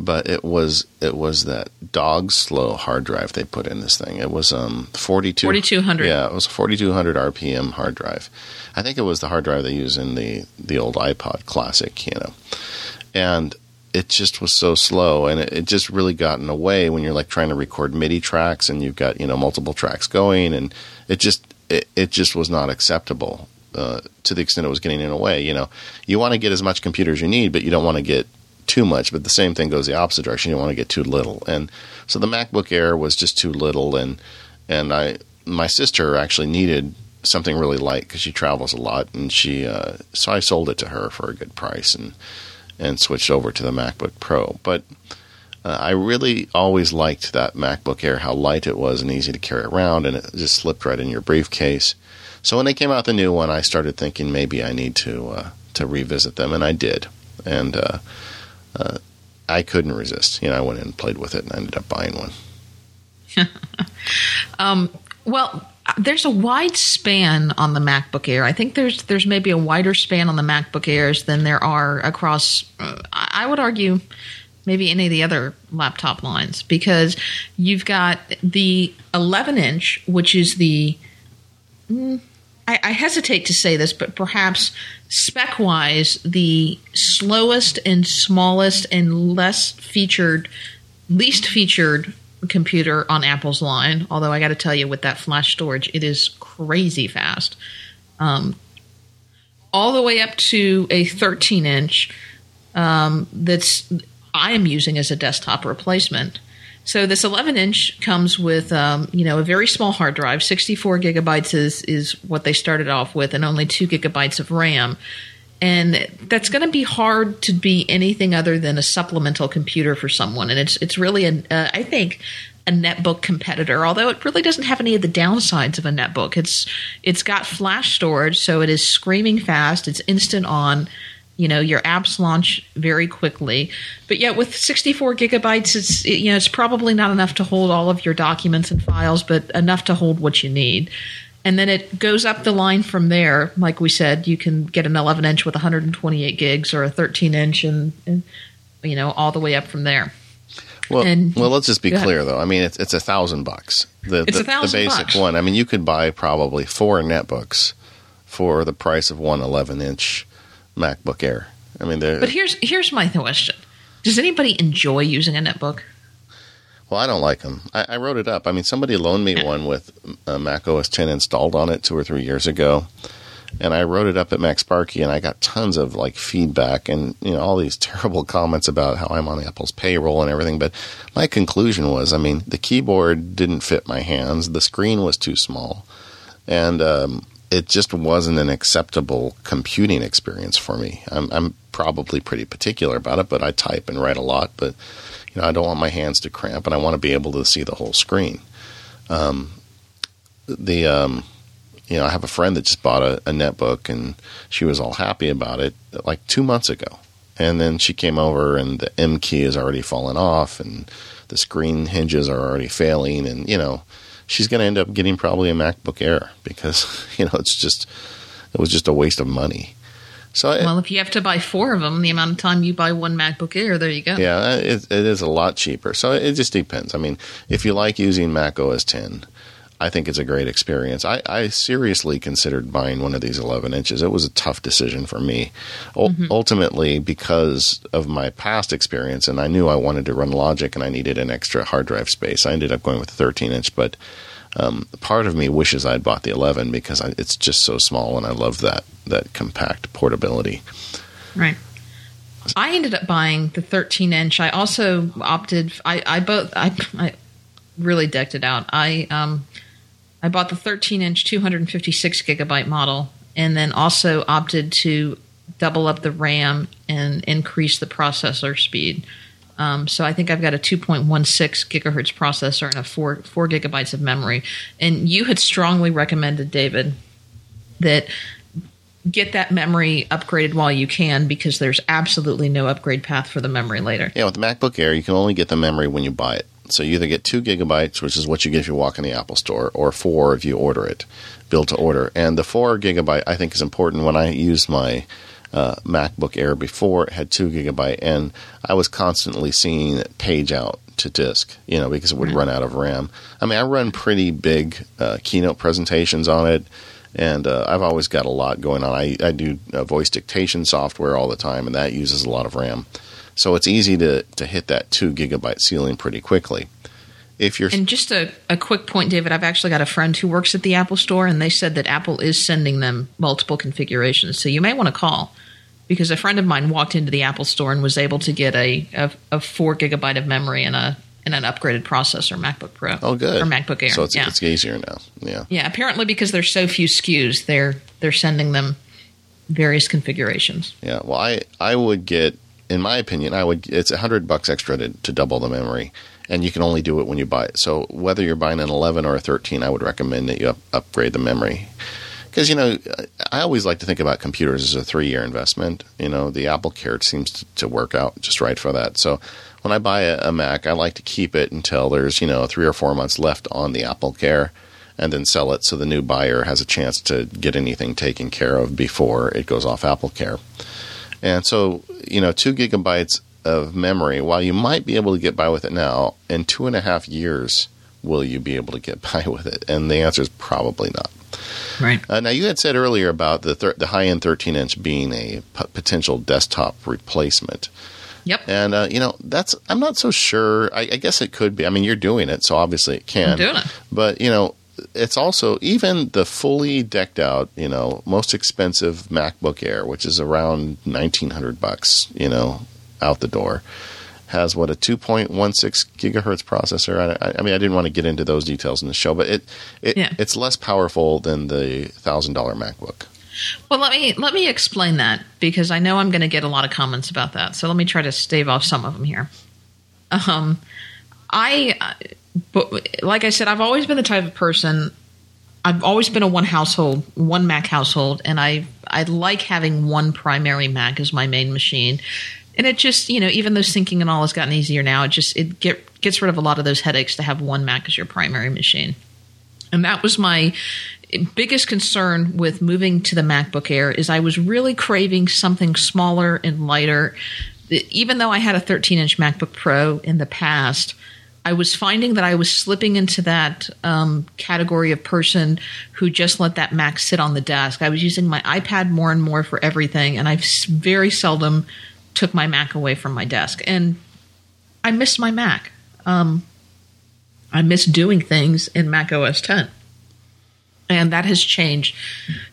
But it was it was that dog slow hard drive they put in this thing. It was um forty-two hundred. Yeah, it was a forty-two hundred R P M hard drive. I think it was the hard drive they use in the the old iPod Classic, you know. And it just was so slow, and it, it just really got in the way when you're like trying to record MIDI tracks and you've got, you know, multiple tracks going, and it just it, it just was not acceptable uh, to the extent it was getting in the way. You know, you want to get as much computer as you need, but you don't want to get too much, but the same thing goes the opposite direction. You don't want to get too little. And so the MacBook Air was just too little. And, and I, my sister actually needed something really light because she travels a lot. And she, uh, so I sold it to her for a good price and, and switched over to the MacBook Pro. But uh, I really always liked that MacBook Air, how light it was and easy to carry around. And it just slipped right in your briefcase. So when they came out the new one, I started thinking maybe I need to, uh, to revisit them. And I did. And, uh, Uh, I couldn't resist. You know, I went in and played with it and I ended up buying one. um, well, there's a wide span on the MacBook Air. I think there's there's maybe a wider span on the MacBook Airs than there are across, uh, I would argue, maybe any of the other laptop lines, because you've got the eleven-inch, which is the mm, – I hesitate to say this, but perhaps spec-wise, the slowest and smallest and less featured, least featured computer on Apple's line. Although I got to tell you, with that flash storage, it is crazy fast. Um, all the way up to a thirteen-inch um, that's I am using as a desktop replacement. So this eleven-inch comes with, um, you know, a very small hard drive. sixty-four gigabytes is, is what they started off with, and only two gigabytes of RAM. And that's going to be hard to be anything other than a supplemental computer for someone. And it's it's really, a, uh, I think, a netbook competitor, although it really doesn't have any of the downsides of a netbook. It's it's got flash storage, so it is screaming fast. It's instant on. You know, your apps launch very quickly. But yet with sixty-four gigabytes, it's it, you know it's probably not enough to hold all of your documents and files, but enough to hold what you need. And then it goes up the line from there. Like we said, you can get an eleven inch with one hundred twenty-eight gigs or a thirteen inch and, and you know, all the way up from there. Well, and, well, let's just be clear, though. I mean, it's it's a thousand bucks. The, it's the, a thousand the basic bucks. One. I mean, you could buy probably four netbooks for the price of one eleven inch MacBook Air. I mean, they're. But here's here's my question: does anybody enjoy using a netbook? Well, I don't like them. I, I wrote it up. I mean, somebody loaned me one with uh, Mac O S X installed on it two or three years ago, and I wrote it up at Mac Sparky, and I got tons of like feedback and you know all these terrible comments about how I'm on Apple's payroll and everything. But my conclusion was, I mean, the keyboard didn't fit my hands, the screen was too small, and um, it just wasn't an acceptable computing experience for me. I'm, I'm probably pretty particular about it, but I type and write a lot, but. You know, I don't want my hands to cramp, and I want to be able to see the whole screen. Um, the um, you know, I have a friend that just bought a, a netbook, and she was all happy about it like two months ago. And then she came over, and the M key has already fallen off, and the screen hinges are already failing. And you know, she's going to end up getting probably a MacBook Air because you know it's just it was just a waste of money. So it, well, if you have to buy four of them, the amount of time you buy one MacBook Air, there you go. Yeah, it, it is a lot cheaper. So it just depends. I mean, if you like using Mac O S X, I think it's a great experience. I, I seriously considered buying one of these eleven inches. It was a tough decision for me, mm-hmm. U- ultimately because of my past experience, and I knew I wanted to run Logic and I needed an extra hard drive space. I ended up going with a thirteen inch, but um, part of me wishes I'd bought the eleven because I, it's just so small, and I love that that compact portability. Right. I ended up buying the thirteen inch. I also opted. I, I both. I, I really decked it out. I um, I bought the thirteen inch, two hundred fifty-six gigabyte model, and then also opted to double up the RAM and increase the processor speed. Um, so I think I've got a two point one six gigahertz processor and a four four gigabytes of memory. And you had strongly recommended, David, that get that memory upgraded while you can because there's absolutely no upgrade path for the memory later. Yeah, with the MacBook Air, you can only get the memory when you buy it. So you either get two gigabytes, which is what you get if you walk in the Apple Store, or four if you order it, built to order. And the four gigabyte I think is important. When I used my Uh, MacBook Air before, it had two gigabyte, and I was constantly seeing it page out to disk, you know, because it would run out of RAM. I mean, I run pretty big uh, keynote presentations on it, and uh, I've always got a lot going on. I, I do uh, voice dictation software all the time, and that uses a lot of RAM. So it's easy to, to hit that two gigabyte ceiling pretty quickly. If you're and just a, a quick point, David, I've actually got a friend who works at the Apple Store, and they said that Apple is sending them multiple configurations. So you may want to call, because a friend of mine walked into the Apple Store and was able to get a, a, a four gigabyte of memory and a and an upgraded processor, MacBook Pro. Oh, good. Or MacBook Air. So it's, yeah. It's easier now. Yeah. Yeah. Apparently, because there's so few S K Us, they're they're sending them various configurations. Yeah. Well, I I would get, in my opinion, I would it's a hundred bucks extra to, to double the memory. And you can only do it when you buy it. So whether you're buying an eleven or a thirteen, I would recommend that you up- upgrade the memory. Because, you know, I always like to think about computers as a three-year investment. You know, the Apple Care seems to, to work out just right for that. So when I buy a, a Mac, I like to keep it until there's, you know, three or four months left on the Apple Care and then sell it so the new buyer has a chance to get anything taken care of before it goes off Apple Care. And so, you know, two gigabytes of memory, while you might be able to get by with it now, in two and a half years will you be able to get by with it? And the answer is probably not. Right. Uh, now, you had said earlier about the thir- the high-end thirteen inch being a p- potential desktop replacement. Yep. And, uh, you know, that's I'm not so sure. I, I guess it could be. I mean, you're doing it, so obviously it can. I'm doing it. But, you know, it's also even the fully decked out, you know, most expensive MacBook Air, which is around nineteen hundred bucks, you know, out the door, has what, a two point one six gigahertz processor. I, I mean, I didn't want to get into those details in the show, but it, it yeah. it's less powerful than the one thousand dollars MacBook. Well, let me let me explain that, because I know I'm going to get a lot of comments about that. So let me try to stave off some of them here. Um, I, but like I said, I've always been the type of person. I've always been a one household, one Mac household, and I I like having one primary Mac as my main machine. And it just, you know, even though syncing and all has gotten easier now, it just it get, gets rid of a lot of those headaches to have one Mac as your primary machine. And that was my biggest concern with moving to the MacBook Air, is I was really craving something smaller and lighter. Even though I had a thirteen-inch MacBook Pro in the past, I was finding that I was slipping into that um, category of person who just let that Mac sit on the desk. I was using my iPad more and more for everything, and I very seldom took my Mac away from my desk. And I missed my Mac. Um, I miss doing things in Mac O S X. And that has changed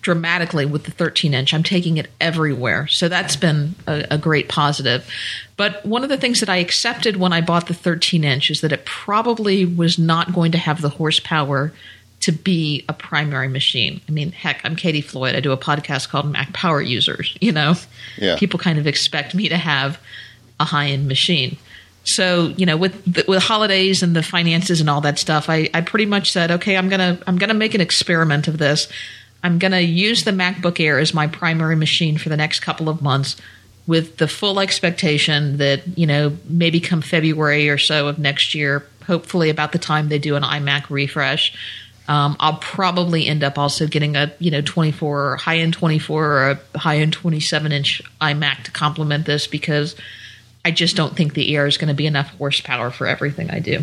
dramatically with the thirteen-inch. I'm taking it everywhere. So that's been a, a great positive. But one of the things that I accepted when I bought the thirteen-inch is that it probably was not going to have the horsepower to be a primary machine. I mean, heck, I'm Katie Floyd. I do a podcast called Mac Power Users. You know, yeah. People kind of expect me to have a high-end machine. So, you know, with the, with holidays and the finances and all that stuff, I, I pretty much said, okay, I'm gonna I'm gonna make an experiment of this. I'm gonna use the MacBook Air as my primary machine for the next couple of months, with the full expectation that, you know, maybe come February or so of next year, hopefully about the time they do an iMac refresh, um, I'll probably end up also getting a you know twenty-four or high end twenty-four or a high end twenty-seven inch iMac to complement this, because I just don't think the Air is going to be enough horsepower for everything I do.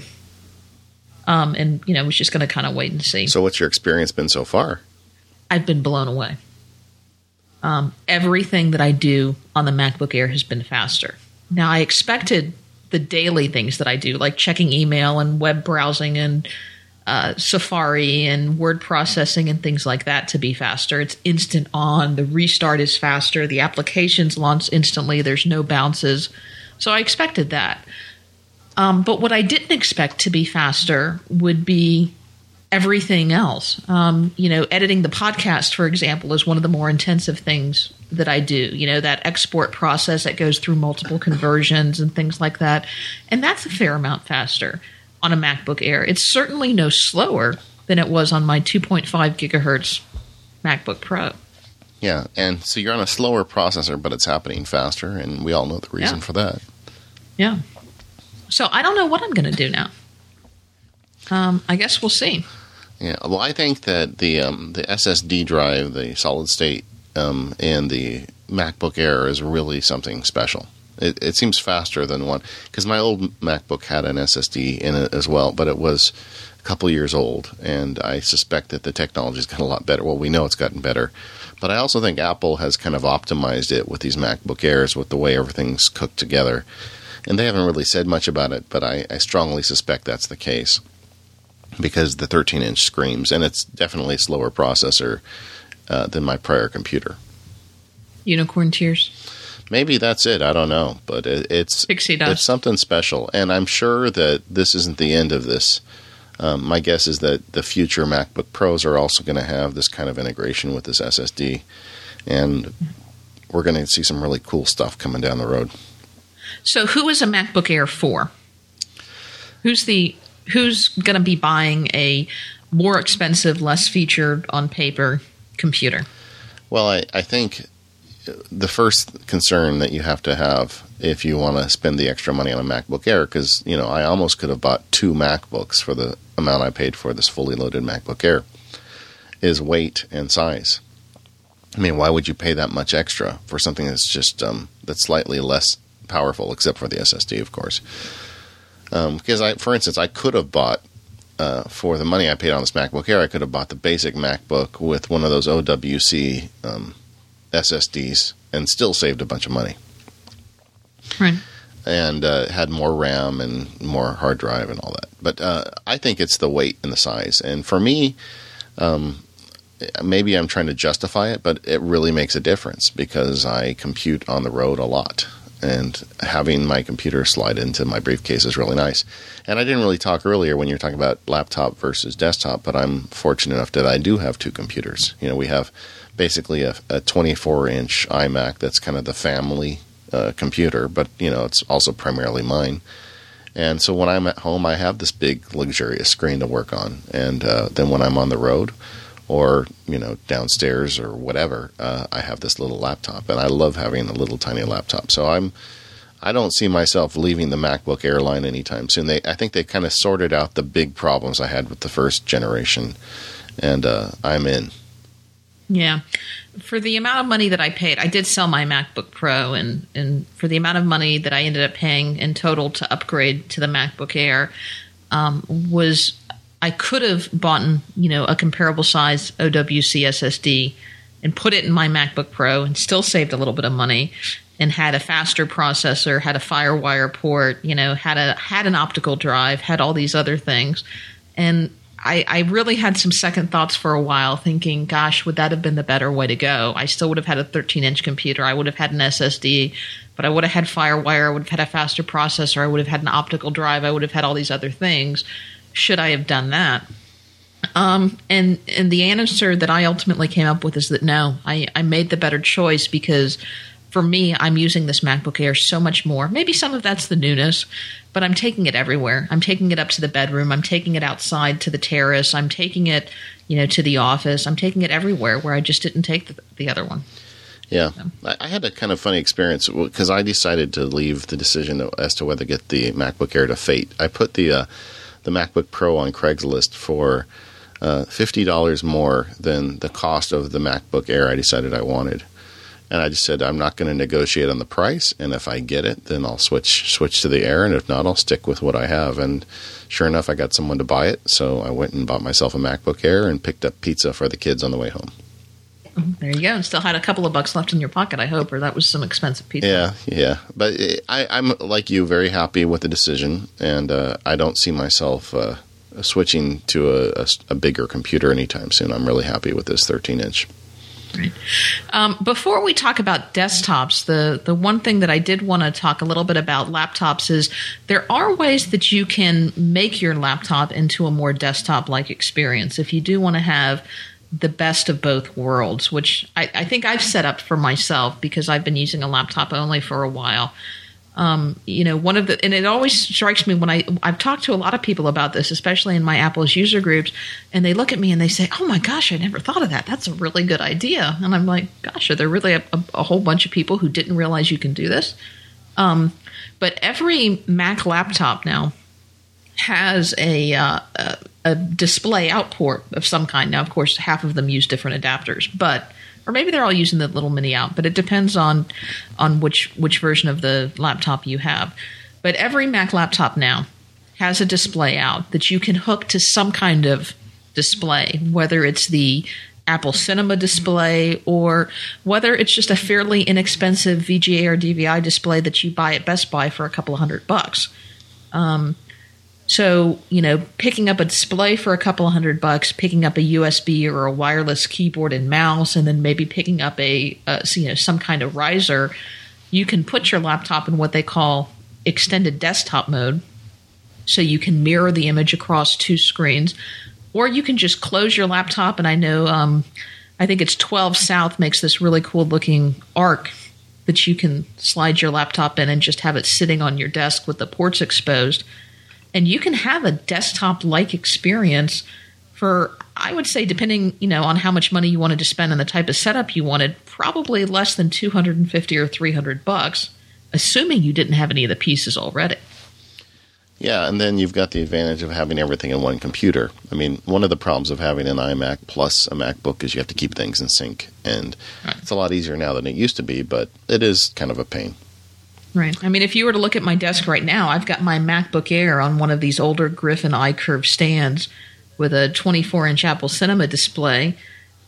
Um, and, you know, I was just going to kind of wait and see. So what's your experience been so far? I've been blown away. Um, everything that I do on the MacBook Air has been faster. Now, I expected the daily things that I do, like checking email and web browsing and uh, Safari and word processing and things like that, to be faster. It's instant on. The restart is faster. The applications launch instantly. There's no bounces. So I expected that. Um, but what I didn't expect to be faster would be everything else. Um, you know, editing the podcast, for example, is one of the more intensive things that I do. You know, that export process that goes through multiple conversions and things like that. And that's a fair amount faster on a MacBook Air. It's certainly no slower than it was on my two point five gigahertz MacBook Pro. Yeah, and so you're on a slower processor, but it's happening faster, and we all know the reason yeah. for that. Yeah. So I don't know what I'm going to do now. Um, I guess we'll see. Yeah. Well, I think that the um, the S S D drive, the solid state, um, and the MacBook Air is really something special. It, it seems faster than one, because my old MacBook had an S S D in it as well, but it was a couple years old, and I suspect that the technology's got a lot better. Well, we know it's gotten better. But I also think Apple has kind of optimized it with these MacBook Airs, with the way everything's cooked together. And they haven't really said much about it, but I, I strongly suspect that's the case, because the thirteen-inch screams, and it's definitely a slower processor uh, than my prior computer. Unicorn tears? Maybe that's it. I don't know. But it, it's, Pixie dust. It's something special. And I'm sure that this isn't the end of this. Um, my guess is that the future MacBook Pros are also going to have this kind of integration with this S S D, and we're going to see some really cool stuff coming down the road. So, who is a MacBook Air for? Who's the who's going to be buying a more expensive, less featured on paper computer? Well, I, I think the first concern that you have to have, if you want to spend the extra money on a MacBook Air, because, you know, I almost could have bought two MacBooks for the amount I paid for this fully loaded MacBook Air, is weight and size. I mean, why would you pay that much extra for something that's just um, that's slightly less powerful, except for the S S D, of course? Um, because, I, for instance, I could have bought, uh, for the money I paid on this MacBook Air, I could have bought the basic MacBook with one of those O W C um, S S Ds and still saved a bunch of money. Right. And uh, had more RAM and more hard drive and all that. But uh, I think it's the weight and the size. And for me, um, maybe I'm trying to justify it, but it really makes a difference, because I compute on the road a lot. And having my computer slide into my briefcase is really nice. And I didn't really talk earlier when you were talking about laptop versus desktop, but I'm fortunate enough that I do have two computers. You know, we have basically a twenty-four-inch iMac that's kind of the family Uh, computer, but, you know, it's also primarily mine, And so when I'm at home, I have this big luxurious screen to work on. And uh, then when I'm on the road or, you know, downstairs or whatever, uh, I have this little laptop. And I love having a little tiny laptop. So I'm, I don't see myself leaving the MacBook Air line anytime soon. They, I think they kind of sorted out the big problems I had with the first generation. And uh, I'm in. Yeah. For the amount of money that I paid, I did sell my MacBook Pro, and, and for the amount of money that I ended up paying in total to upgrade to the MacBook Air, um, was I could have bought, you know, a comparable size O W C S S D and put it in my MacBook Pro and still saved a little bit of money, and had a faster processor, had a FireWire port, you know, had a had an optical drive, had all these other things. And I, I really had some second thoughts for a while, thinking, gosh, would that have been the better way to go? I still would have had a thirteen-inch computer. I would have had an S S D, but I would have had FireWire. I would have had a faster processor. I would have had an optical drive. I would have had all these other things. Should I have done that? Um, and, and the answer that I ultimately came up with is that no, I, I made the better choice, because for me, I'm using this MacBook Air so much more. Maybe some of that's the newness, but I'm taking it everywhere. I'm taking it up to the bedroom. I'm taking it outside to the terrace. I'm taking it, you know, to the office. I'm taking it everywhere where I just didn't take the, the other one. Yeah. So. I had a kind of funny experience because I decided to leave the decision as to whether to get the MacBook Air to fate. I put the uh, the MacBook Pro on Craigslist for uh, fifty dollars more than the cost of the MacBook Air I decided I wanted. And I just said, I'm not going to negotiate on the price. And if I get it, then I'll switch switch to the Air. And if not, I'll stick with what I have. And sure enough, I got someone to buy it. So I went and bought myself a MacBook Air and picked up pizza for the kids on the way home. There you go. Still had a couple of bucks left in your pocket, I hope, or that was some expensive pizza. Yeah, yeah. But I, I'm, like you, very happy with the decision. And uh, I don't see myself uh, switching to a, a, a bigger computer anytime soon. I'm really happy with this thirteen-inch. Right. Um, before we talk about desktops, the, the one thing that I did want to talk a little bit about laptops is there are ways that you can make your laptop into a more desktop-like experience if you do want to have the best of both worlds, which I, I think I've set up for myself because I've been using a laptop only for a while. Um, you know, one of the, and it always strikes me when I, I've talked to a lot of people about this, especially in my Apple's user groups, and they look at me and they say, oh my gosh, I never thought of that. That's a really good idea. And I'm like, gosh, are there really a, a, a whole bunch of people who didn't realize you can do this? Um, but every Mac laptop now has a, uh, a, a display outport of some kind. Now, of course, half of them use different adapters, but or maybe they're all using the little mini out, but it depends on on which which version of the laptop you have. But every Mac laptop now has a display out that you can hook to some kind of display, whether it's the Apple Cinema Display or whether it's just a fairly inexpensive V G A or D V I display that you buy at Best Buy for a couple of hundred bucks. Um So, you know, picking up a display for a couple of hundred bucks, picking up a U S B or a wireless keyboard and mouse, and then maybe picking up a, uh, you know, some kind of riser, you can put your laptop in what they call extended desktop mode. So you can mirror the image across two screens, or you can just close your laptop. And I know, um, I think it's twelve South makes this really cool looking arc that you can slide your laptop in and just have it sitting on your desk with the ports exposed. And you can have a desktop-like experience for, I would say, depending, you know, on how much money you wanted to spend and the type of setup you wanted, probably less than two hundred fifty or three hundred bucks, assuming you didn't have any of the pieces already. Yeah, and then you've got the advantage of having everything in one computer. I mean, one of the problems of having an iMac plus a MacBook is you have to keep things in sync. And right. It's a lot easier now than it used to be, but it is kind of a pain. Right. I mean, if you were to look at my desk right now, I've got my MacBook Air on one of these older Griffin iCurve stands with a twenty-four inch Apple Cinema display,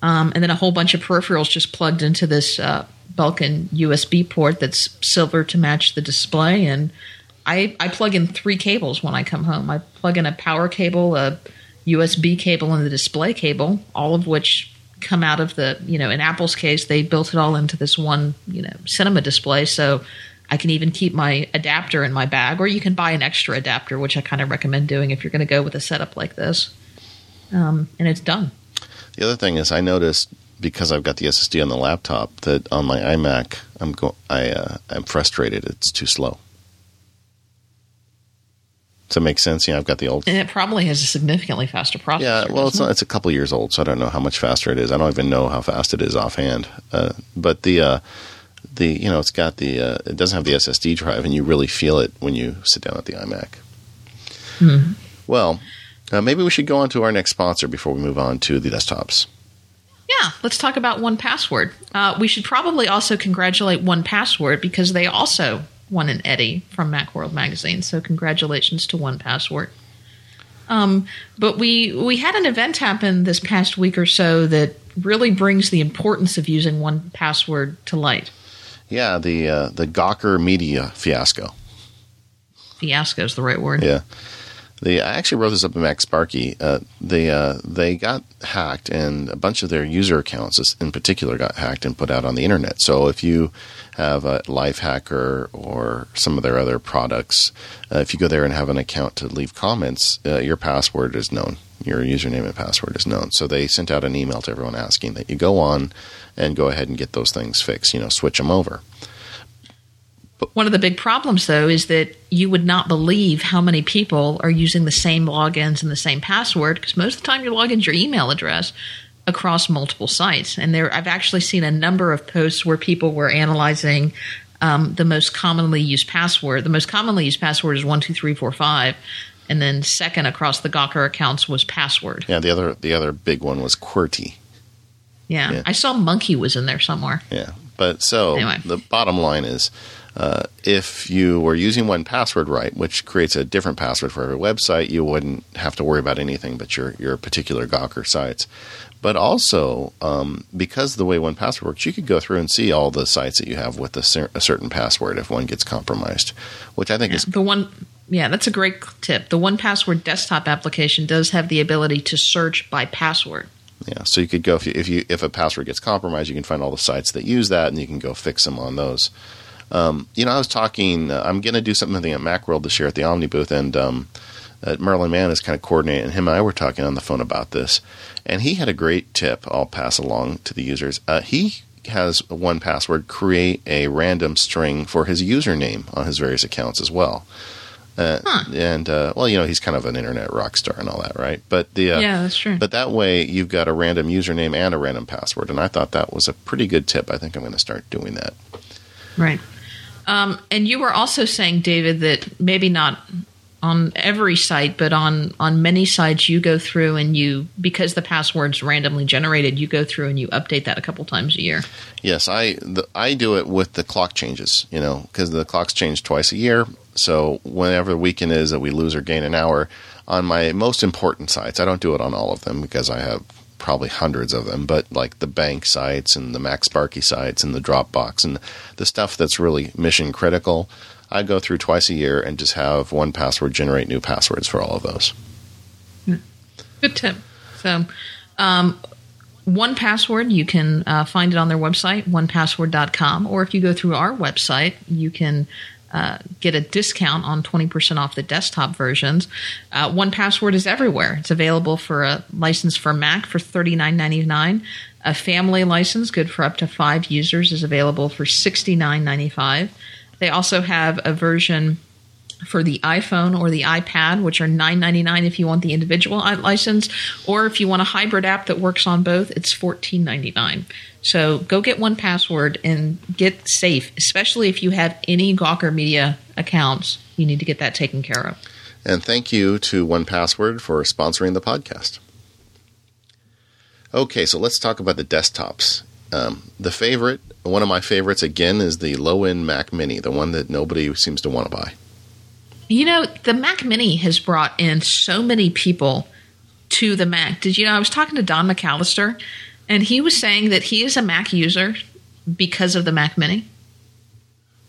um, and then a whole bunch of peripherals just plugged into this uh, Belkin U S B port that's silver to match the display. And I, I plug in three cables when I come home. I plug in a power cable, a U S B cable, and the display cable, all of which come out of the, you know, in Apple's case, they built it all into this one, you know, Cinema display. So I can even keep my adapter in my bag, or you can buy an extra adapter, which I kind of recommend doing if you're going to go with a setup like this. Um, and it's done. The other thing is I noticed, because I've got the S S D on the laptop, that on my iMac, I'm go- I, uh, I'm frustrated. It's too slow. to make sense. You know, I've got the old. And it probably has a significantly faster processor. Yeah, well, it's not, it's a couple years old, so I don't know how much faster it is. I don't even know how fast it is offhand. Uh, but the uh, the you know, it's got the uh, it doesn't have the S S D drive, and you really feel it when you sit down at the iMac. Mm-hmm. Well, uh, maybe we should go on to our next sponsor before we move on to the desktops. Yeah, let's talk about one Password. Uh, we should probably also congratulate one Password because they also won an Eddie from Macworld magazine. So congratulations to one Password. Um, but we we had an event happen this past week or so that really brings the importance of using one Password to light. Yeah, the uh, the Gawker Media fiasco. Fiasco is the right word. Yeah. The, I actually wrote this up in Mac Sparky. Uh, they uh, they got hacked, and a bunch of their user accounts in particular got hacked and put out on the internet. So if you have a Lifehacker or some of their other products, uh, if you go there and have an account to leave comments, uh, your password is known. Your username and password is known. So they sent out an email to everyone asking that you go on and go ahead and get those things fixed. You know, switch them over. One of the big problems, though, is that you would not believe how many people are using the same logins and the same password, because most of the time you log in your email address across multiple sites. And there, I've actually seen a number of posts where people were analyzing um, the most commonly used password. The most commonly used password is one two three four five, and then second across the Gawker accounts was password. Yeah, the other the other big one was QWERTY. Yeah, yeah. I saw monkey was in there somewhere. Yeah, but so anyway. The bottom line is, Uh, if you were using one Password right, which creates a different password for every website, you wouldn't have to worry about anything but your, your particular Gawker sites. But also, um, because of the way one Password works, you could go through and see all the sites that you have with a, cer- a certain password if one gets compromised, which I think yeah, is... the one. Yeah, that's a great tip. The one Password desktop application does have the ability to search by password. Yeah, so you could go, if you, if you if a password gets compromised, you can find all the sites that use that, and you can go fix them on those. Um, you know, I was talking, uh, I'm going to do something at Macworld this year at the Omni booth, and um, uh, Merlin Mann is kind of coordinating, and him and I were talking on the phone about this, and he had a great tip I'll pass along to the users. Uh, he has one Password create a random string for his username on his various accounts as well. Uh, huh. And, uh, well, you know, he's kind of an internet rock star and all that, right? But the uh, yeah, that's true. But that way you've got a random username and a random password, and I thought that was a pretty good tip. I think I'm going to start doing that. Right. Um, and you were also saying, David, that maybe not on every site, but on, on many sites you go through and you, because the password's randomly generated, you go through and you update that a couple times a year. Yes, I the, I do it with the clock changes, you know, because the clocks change twice a year. So whenever the weekend is that we lose or gain an hour, on my most important sites, I don't do it on all of them because I have probably hundreds of them, but like the bank sites and the Mac Sparky sites and the Dropbox and the stuff that's really mission critical, I go through twice a year and just have one Password generate new passwords for all of those. Good tip. So, um, one Password, you can uh, find it on their website, one password dot com, or if you go through our website, you can Uh, get a discount on twenty percent off the desktop versions. Uh, one Password is everywhere. It's available for a license for Mac for thirty-nine ninety-nine. A family license, good for up to five users, is available for sixty-nine ninety-five. They also have a version for the iPhone or the iPad, which are nine ninety-nine if you want the individual license, or if you want a hybrid app that works on both, it's fourteen ninety-nine. So go get one Password and get safe, especially if you have any Gawker Media accounts. You need to get that taken care of. And thank you to one Password for sponsoring the podcast. Okay, so let's talk about the desktops. Um, the favorite, one of my favorites, again, is the low-end Mac Mini, the one that nobody seems to want to buy. You know, the Mac Mini has brought in so many people to the Mac. Did you know, I was talking to Don McAllister, and he was saying that he is a Mac user because of the Mac Mini.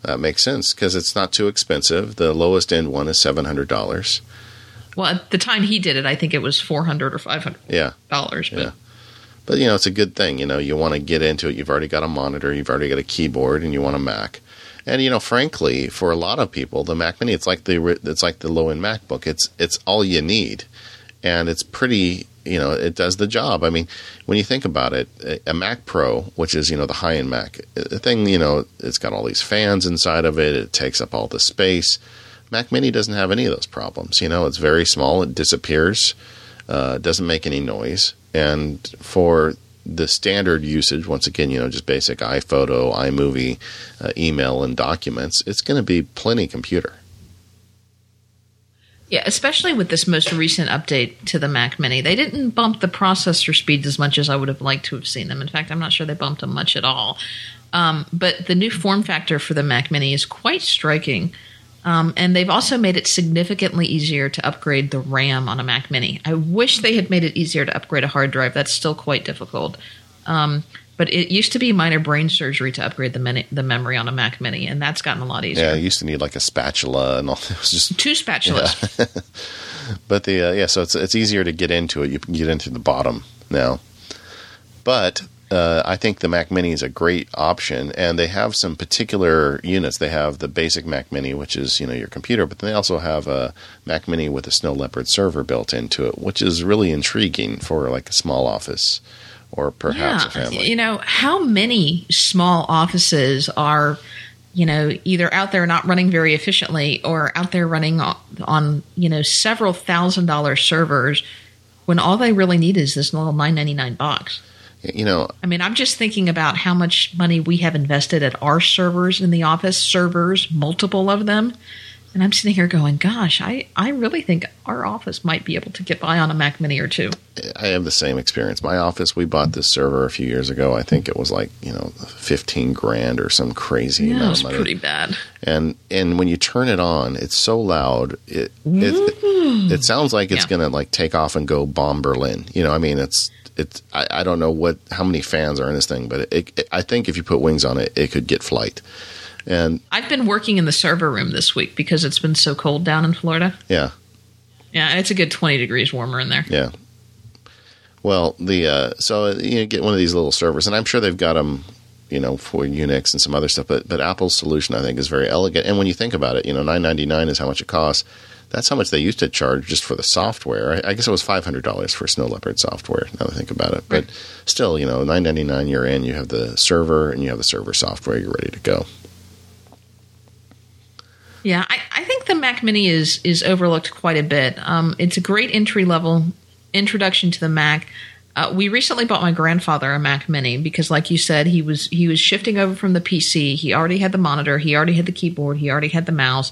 That makes sense because it's not too expensive. The lowest end one is seven hundred dollars. Well, at the time he did it, I think it was four hundred dollars or five hundred dollars. Yeah. But. Yeah. But, you know, it's a good thing. You know, you want to get into it. You've already got a monitor. You've already got a keyboard, and you want a Mac. And, you know, frankly, for a lot of people, the Mac Mini, it's like the it's like the low-end MacBook. It's It's all you need, and it's pretty... You know, it does the job. I mean, when you think about it, a Mac Pro, which is, you know, the high-end Mac, the thing, you know, it's got all these fans inside of it. It takes up all the space. Mac Mini doesn't have any of those problems. You know, it's very small. It disappears. Uh, doesn't make any noise. And for the standard usage, once again, you know, just basic iPhoto, iMovie, uh, email, and documents, it's going to be plenty computer. Yeah, especially with this most recent update to the Mac Mini. They didn't bump the processor speeds as much as I would have liked to have seen them. In fact, I'm not sure they bumped them much at all. Um, but the new form factor for the Mac Mini is quite striking. Um, and they've also made it significantly easier to upgrade the RAM on a Mac Mini. I wish they had made it easier to upgrade a hard drive. That's still quite difficult. Um, but it used to be minor brain surgery to upgrade the mini- the memory on a Mac Mini, and that's gotten a lot easier. Yeah, I used to need like a spatula and all that. It was just two spatulas. Yeah. But the uh, yeah, so it's it's easier to get into it. You can get into the bottom now. But Uh, I think the Mac Mini is a great option, and they have some particular units. They have the basic Mac Mini, which is, you know, your computer, but they also have a Mac Mini with a Snow Leopard server built into it, which is really intriguing for like a small office or perhaps yeah. a family. You know, how many small offices are, you know, either out there not running very efficiently or out there running on, you know, several thousand dollar servers when all they really need is this little nine ninety-nine box? You know, I mean, I'm just thinking about how much money we have invested at our servers in the office, servers, multiple of them. And I'm sitting here going, gosh, I, I really think our office might be able to get by on a Mac Mini or two. I have the same experience. My office, we bought this server a few years ago. I think it was like, you know, fifteen grand or some crazy yeah, amount of money. It was pretty bad. And and when you turn it on, it's so loud. It, it, it sounds like it's yeah. going to like take off and go bomb Berlin. You know, I mean, it's. It's I, I don't know what how many fans are in this thing, but it, it, I think if you put wings on it, it could get flight. And I've been working in the server room this week because it's been so cold down in Florida. Yeah, yeah, it's a good twenty degrees warmer in there. Yeah. Well, the uh, so you get one of these little servers, and I'm sure they've got them, you know, for Unix and some other stuff. But but Apple's solution, I think, is very elegant. And when you think about it, you know, nine ninety-nine is how much it costs. That's how much they used to charge just for the software. I, I guess it was five hundred dollars for Snow Leopard software, now that I think about it. But right. still, you know, nine ninety-nine you're in, you have the server, and you have the server software, you're ready to go. Yeah, I, I think the Mac Mini is is overlooked quite a bit. Um, it's a great entry-level introduction to the Mac. Uh, we recently bought my grandfather a Mac Mini because, like you said, he was he was shifting over from the P C. He already had the monitor. He already had the keyboard. He already had the mouse.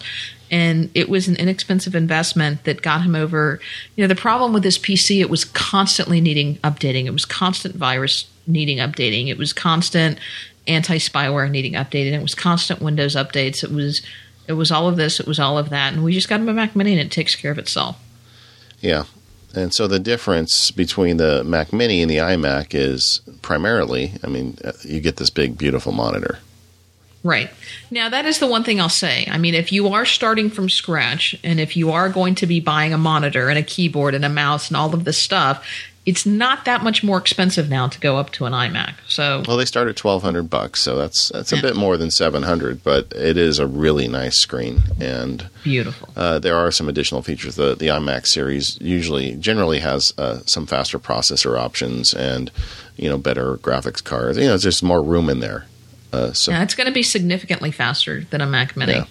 And it was an inexpensive investment that got him over. You know, the problem with his P C, it was constantly needing updating. It was constant virus needing updating. It was constant anti-spyware needing updating. It was constant Windows updates. It was it was all of this. It was all of that. And we just got him a Mac Mini, and it takes care of itself. Yeah. And so the difference between the Mac Mini and the iMac is primarily, I mean, you get this big, beautiful monitor. Right. Now, that is the one thing I'll say. I mean, if you are starting from scratch and if you are going to be buying a monitor and a keyboard and a mouse and all of this stuff, it's not that much more expensive now to go up to an iMac. So, well, they start at twelve hundred bucks, so that's that's a yeah. bit more than seven hundred, but it is a really nice screen and beautiful. Uh, there are some additional features. The the iMac series usually generally has uh, some faster processor options and, you know, better graphics cards. You know, there's just more room in there. Uh, so yeah, it's going to be significantly faster than a Mac Mini. Yeah.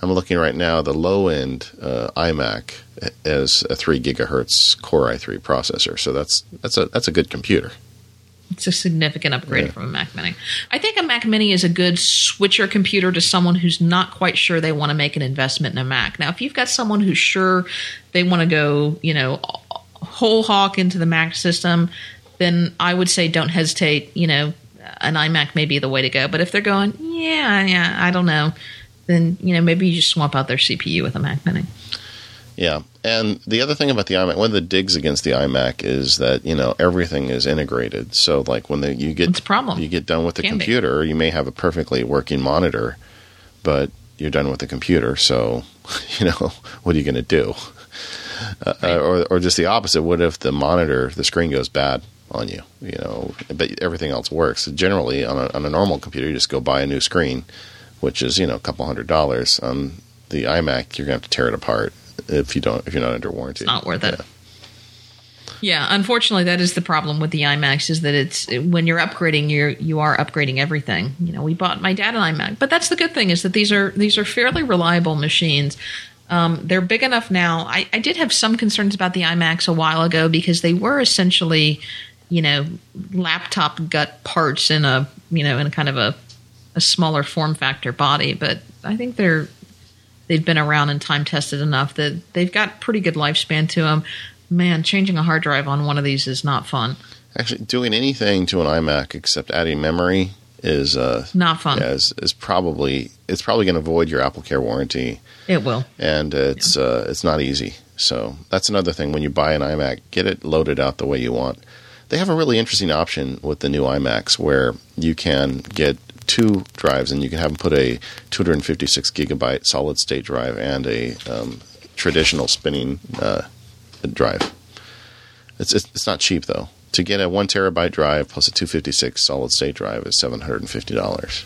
I'm looking right now, the low-end uh, iMac has a three gigahertz Core i three processor. So that's that's a that's a good computer. It's a significant upgrade yeah. from a Mac Mini. I think a Mac Mini is a good switcher computer to someone who's not quite sure they want to make an investment in a Mac. Now, if you've got someone who's sure they want to go, you know, whole hog into the Mac system, then I would say don't hesitate. You know, an iMac may be the way to go. But if they're going, yeah, yeah, I don't know, then, you know, maybe you just swap out their C P U with a Mac Mini. Yeah. And the other thing about the iMac, one of the digs against the iMac is that, you know, everything is integrated. So, like, when the, you get What's the problem? you get done with the Can computer, be. you may have a perfectly working monitor, but you're done with the computer. So, you know, what are you going to do? Uh, right. or, or just the opposite. What if the monitor, the screen goes bad on you, you know, but everything else works? So generally, on a, on a normal computer, you just go buy a new screen, which is, you know, a couple hundred dollars. On um, the iMac, you're going to have to tear it apart if you don't if you're not under warranty. It's not worth yeah. it. Yeah, unfortunately, that is the problem with the iMacs, is that it's when you're upgrading, you're you are upgrading everything. You know, we bought my dad an iMac, but that's the good thing, is that these are these are fairly reliable machines. Um, they're big enough now. I, I did have some concerns about the iMacs a while ago because they were essentially, you know, laptop gut parts in a you know in a kind of a, a smaller form factor body. But I think they're they've been around and time tested enough that they've got pretty good lifespan to them. Man, changing a hard drive on one of these is not fun. Actually, doing anything to an iMac except adding memory is uh, not fun. Yeah, is, is probably it's probably going to void your AppleCare warranty. It will, and it's yeah. uh, it's not easy. So that's another thing. When you buy an iMac, get it loaded out the way you want. They have a really interesting option with the new iMacs where you can get two drives, and you can have them put a two hundred fifty-six gigabyte solid state drive and a um, traditional spinning Uh, drive. It's, it's it's not cheap though. To get a one terabyte drive plus a two fifty-six solid state drive is seven hundred fifty dollars.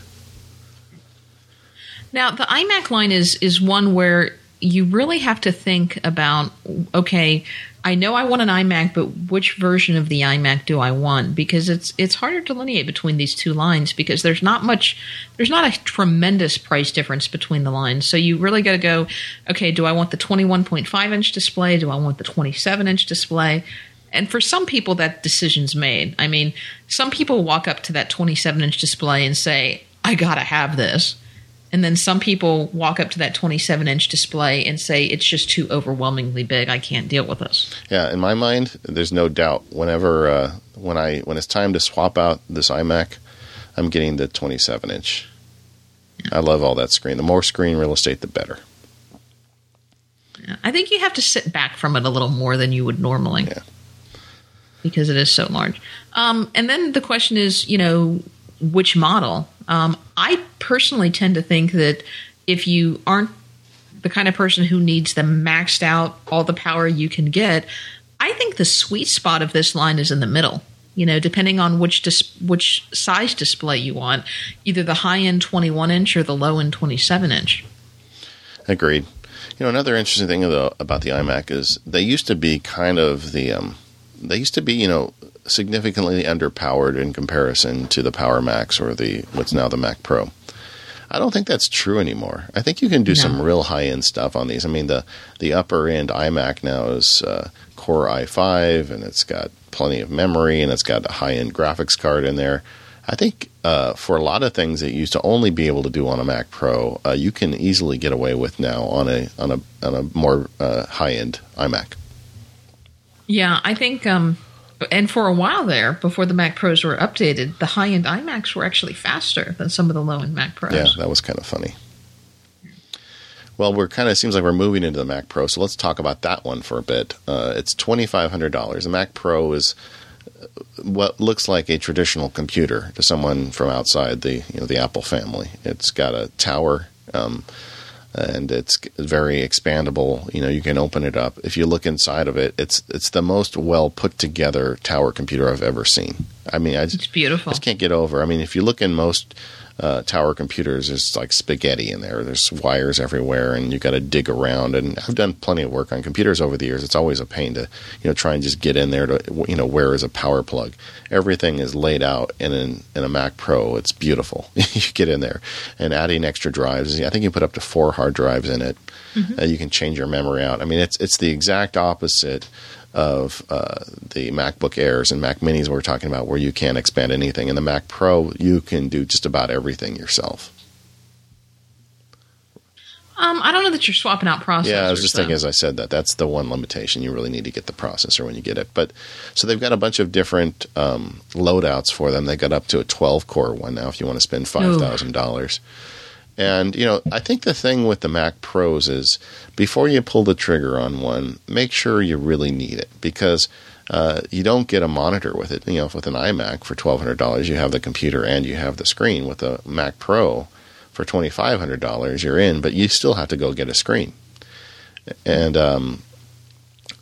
Now the iMac line is is one where you really have to think about, okay, I know I want an iMac, but which version of the iMac do I want? Because it's it's harder to delineate between these two lines because there's not much, there's not a tremendous price difference between the lines. So you really got to go, okay, do I want the twenty-one point five inch display? Do I want the twenty-seven inch display? And for some people, that decision's made. I mean, some people walk up to that twenty-seven inch display and say, I got to have this. And then some people walk up to that twenty-seven inch display and say, it's just too overwhelmingly big. I can't deal with this. Yeah, in my mind, there's no doubt. Whenever uh, when I when it's time to swap out this iMac, I'm getting the twenty-seven inch. Yeah. I love all that screen. The more screen real estate, the better. Yeah. I think you have to sit back from it a little more than you would normally. Yeah. Because it is so large. Um, and then the question is, you know, which model? Um, I personally tend to think that if you aren't the kind of person who needs the maxed out, all the power you can get, I think the sweet spot of this line is in the middle. You know, depending on which dis- which size display you want, either the high-end twenty-one inch or the low-end twenty-seven inch. Agreed. You know, another interesting thing though, about the iMac is they used to be kind of the um, – they used to be, you know – significantly underpowered in comparison to the Power Macs or the what's now the Mac Pro. I don't think that's true anymore. I think you can do no. some real high-end stuff on these. I mean, the, the upper-end iMac now is uh, Core i five, and it's got plenty of memory, and it's got a high-end graphics card in there. I think uh, for a lot of things that you used to only be able to do on a Mac Pro, uh, you can easily get away with now on a on a, on a more uh, high-end iMac. Yeah, I think... Um And for a while there, before the Mac Pros were updated, the high-end iMacs were actually faster than some of the low-end Mac Pros. Yeah, that was kind of funny. Well, we're kind of seems like we're moving into the Mac Pro, so let's talk about that one for a bit. Uh, it's twenty-five hundred dollars. The Mac Pro is what looks like a traditional computer to someone from outside the you know the Apple family. It's got a tower. Um, And it's very expandable. You know, you can open it up. If you look inside of it, it's it's the most well put together tower computer I've ever seen. I mean, I just, it's beautiful. I just can't get over. I mean, if you look in most uh, tower computers, it's like spaghetti in there. There's wires everywhere, and you got to dig around. And I've done plenty of work on computers over the years. It's always a pain to you know try and just get in there to you know where is a power plug. Everything is laid out, and in, in a Mac Pro, it's beautiful. You get in there and adding extra drives. I think you put up to four hard drives in it. Mm-hmm. Uh, you can change your memory out. I mean, it's it's the exact opposite of uh, the MacBook Airs and Mac Minis we're talking about, where you can't expand anything. In the Mac Pro, you can do just about everything yourself. Um, I don't know that you're swapping out processors. Yeah, I was just though. thinking as I said that. That's the one limitation. You really need to get the processor when you get it. But so they've got a bunch of different um, loadouts for them. They got up to a twelve-core one now if you want to spend five thousand dollars. And, you know, I think the thing with the Mac Pros is before you pull the trigger on one, make sure you really need it because uh, you don't get a monitor with it. You know, with an iMac for twelve hundred dollars, you have the computer and you have the screen. With a Mac Pro for twenty-five hundred dollars, you're in, but you still have to go get a screen. And um,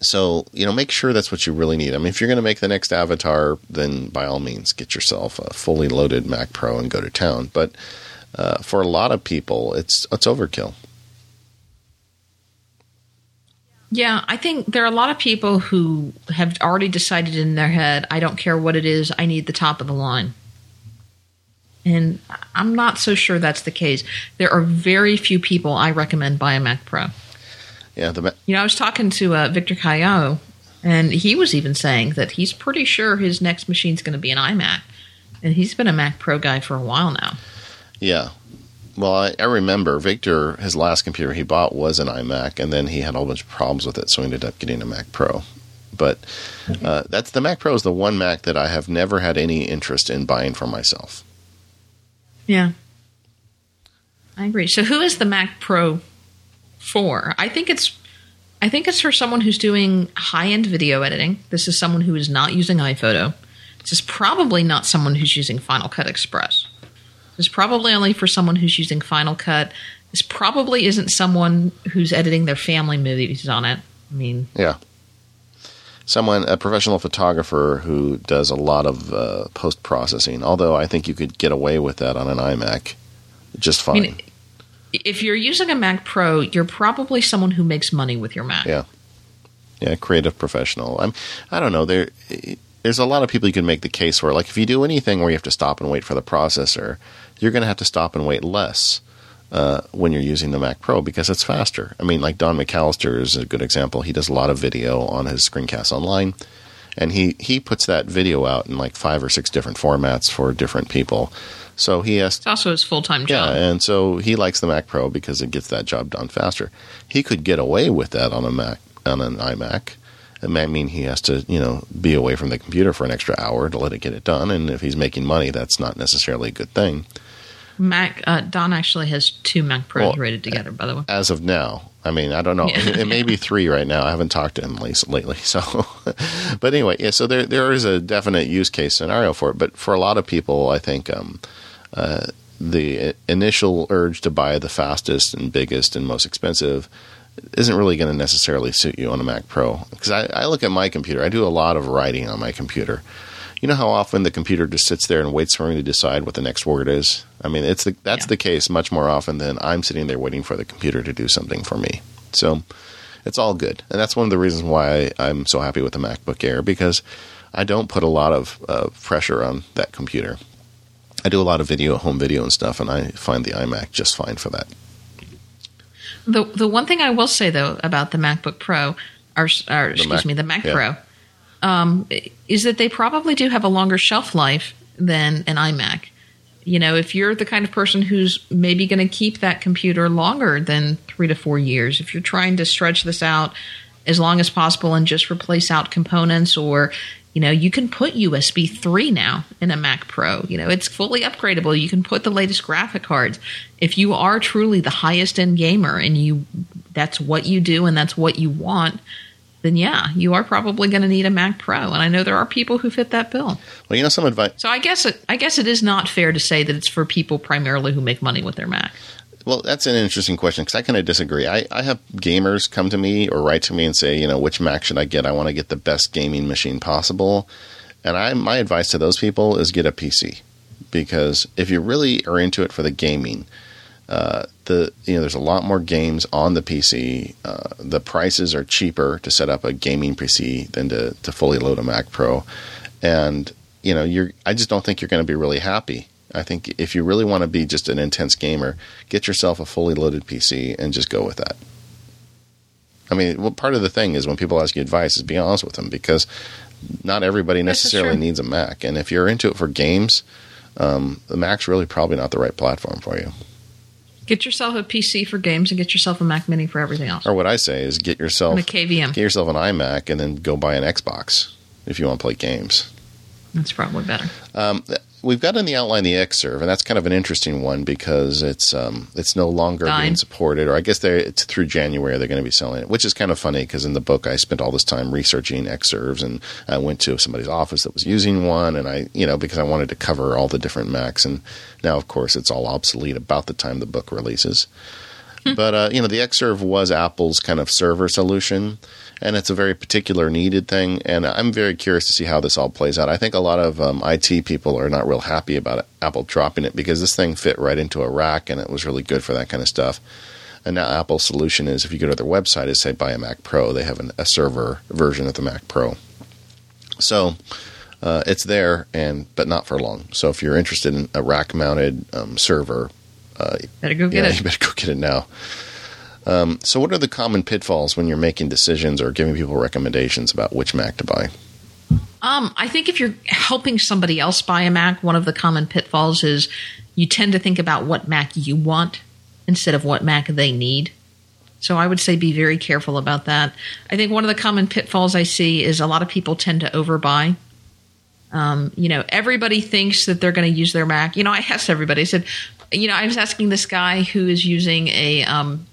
so, you know, make sure that's what you really need. I mean, if you're going to make the next avatar, then by all means, get yourself a fully loaded Mac Pro and go to town. But Uh, for a lot of people, it's it's overkill. Yeah, I think there are a lot of people who have already decided in their head, I don't care what it is, I need the top of the line. And I'm not so sure that's the case. There are very few people I recommend buy a Mac Pro. Yeah, the Ma- you know, I was talking to uh, Victor Callao, and he was even saying that he's pretty sure his next machine's going to be an iMac. And he's been a Mac Pro guy for a while now. Yeah. Well, I, I remember Victor, his last computer he bought was an iMac, and then he had a whole bunch of problems with it, so he ended up getting a Mac Pro. But uh, that's the Mac Pro is the one Mac that I have never had any interest in buying for myself. Yeah. I agree. So who is the Mac Pro for? I think it's I think it's for someone who's doing high-end video editing. This is someone who is not using iPhoto. This is probably not someone who's using Final Cut Express. This is probably only for someone who's using Final Cut. This probably isn't someone who's editing their family movies on it. I mean, yeah, someone a professional photographer who does a lot of uh, post processing. Although I think you could get away with that on an iMac just fine. I mean, if you're using a Mac Pro, you're probably someone who makes money with your Mac. Yeah, yeah, creative professional. I'm. I don't know. There. There's a lot of people you can make the case where, like, if you do anything where you have to stop and wait for the processor, you're going to have to stop and wait less uh, when you're using the Mac Pro because it's faster. I mean, like Don McAllister is a good example. He does a lot of video on his screencasts online, and he, he puts that video out in like five or six different formats for different people. So he has to, it's also his full-time job. Yeah, and so he likes the Mac Pro because it gets that job done faster. He could get away with that on a Mac, on an iMac. It might mean he has to, you know, be away from the computer for an extra hour to let it get it done. And if he's making money, that's not necessarily a good thing. Mac uh, Don actually has two Mac Pros well, rated together, by the way. As of now. I mean, I don't know. Yeah. It, it may be three right now. I haven't talked to him lately. So, But anyway, yeah, so there there is a definite use case scenario for it. But for a lot of people, I think um, uh, the initial urge to buy the fastest and biggest and most expensive isn't really going to necessarily suit you on a Mac Pro. Because I, I look at my computer. I do a lot of writing on my computer. You know how often the computer just sits there and waits for me to decide what the next word is? I mean, it's the, that's yeah. the case much more often than I'm sitting there waiting for the computer to do something for me. So it's all good. And that's one of the reasons why I'm so happy with the MacBook Air, because I don't put a lot of uh, pressure on that computer. I do a lot of video, home video and stuff, and I find the iMac just fine for that. The the one thing I will say, though, about the MacBook Pro, or, or excuse Mac, me, the Mac yeah. Pro, um, is that they probably do have a longer shelf life than an iMac. You know, if you're the kind of person who's maybe going to keep that computer longer than three to four years, if you're trying to stretch this out as long as possible and just replace out components or, you know, you can put U S B three now in a Mac Pro. You know, it's fully upgradable. You can put the latest graphic cards. If you are truly the highest end gamer and you that's what you do and that's what you want, then yeah, you are probably going to need a Mac Pro. And I know there are people who fit that bill. Well, you know, some advice. So I guess it, I guess it is not fair to say that it's for people primarily who make money with their Mac. Well, that's an interesting question because I kind of disagree. I, I have gamers come to me or write to me and say, you know, which Mac should I get? I want to get the best gaming machine possible. And I my advice to those people is get a P C because if you really are into it for the gaming, uh, the you know, there's a lot more games on the P C. Uh, the prices are cheaper to set up a gaming P C than to, to fully load a Mac Pro. And, you know, you're I just don't think you're going to be really happy. I think if you really want to be just an intense gamer, get yourself a fully loaded P C and just go with that. I mean, well, part of the thing is when people ask you advice is be honest with them because not everybody necessarily needs a Mac. And if you're into it for games, um, the Mac's really probably not the right platform for you. Get yourself a P C for games and get yourself a Mac Mini for everything else. Or what I say is get yourself, and a K V M. Get yourself an iMac and then go buy an Xbox if you want to play games. That's probably better. Um, We've got in the outline the Xserve, and that's kind of an interesting one because it's um, it's no longer Fine. being supported. Or I guess they're, it's through January they're going to be selling it, which is kind of funny because in the book I spent all this time researching Xserves, and I went to somebody's office that was using one, and I you know because I wanted to cover all the different Macs, and now of course it's all obsolete about the time the book releases. But uh, you know, the Xserve was Apple's kind of server solution, and it's a very particular needed thing. And I'm very curious to see how this all plays out. I think a lot of um, I T people are not real happy about it, Apple dropping it because this thing fit right into a rack, and it was really good for that kind of stuff. And now Apple's solution is, if you go to their website, is say buy a Mac Pro. They have an, a server version of the Mac Pro. So uh, it's there, and but not for long. So if you're interested in a rack-mounted um, server, uh, better go get yeah, it. You better go get it now. Um, so what are the common pitfalls when you're making decisions or giving people recommendations about which Mac to buy? Um, I think if you're helping somebody else buy a Mac, one of the common pitfalls is you tend to think about what Mac you want instead of what Mac they need. So I would say be very careful about that. I think one of the common pitfalls I see is a lot of people tend to overbuy. Um, you know, everybody thinks that they're going to use their Mac. You know, I asked everybody. I said, you know, I was asking this guy who is using a um,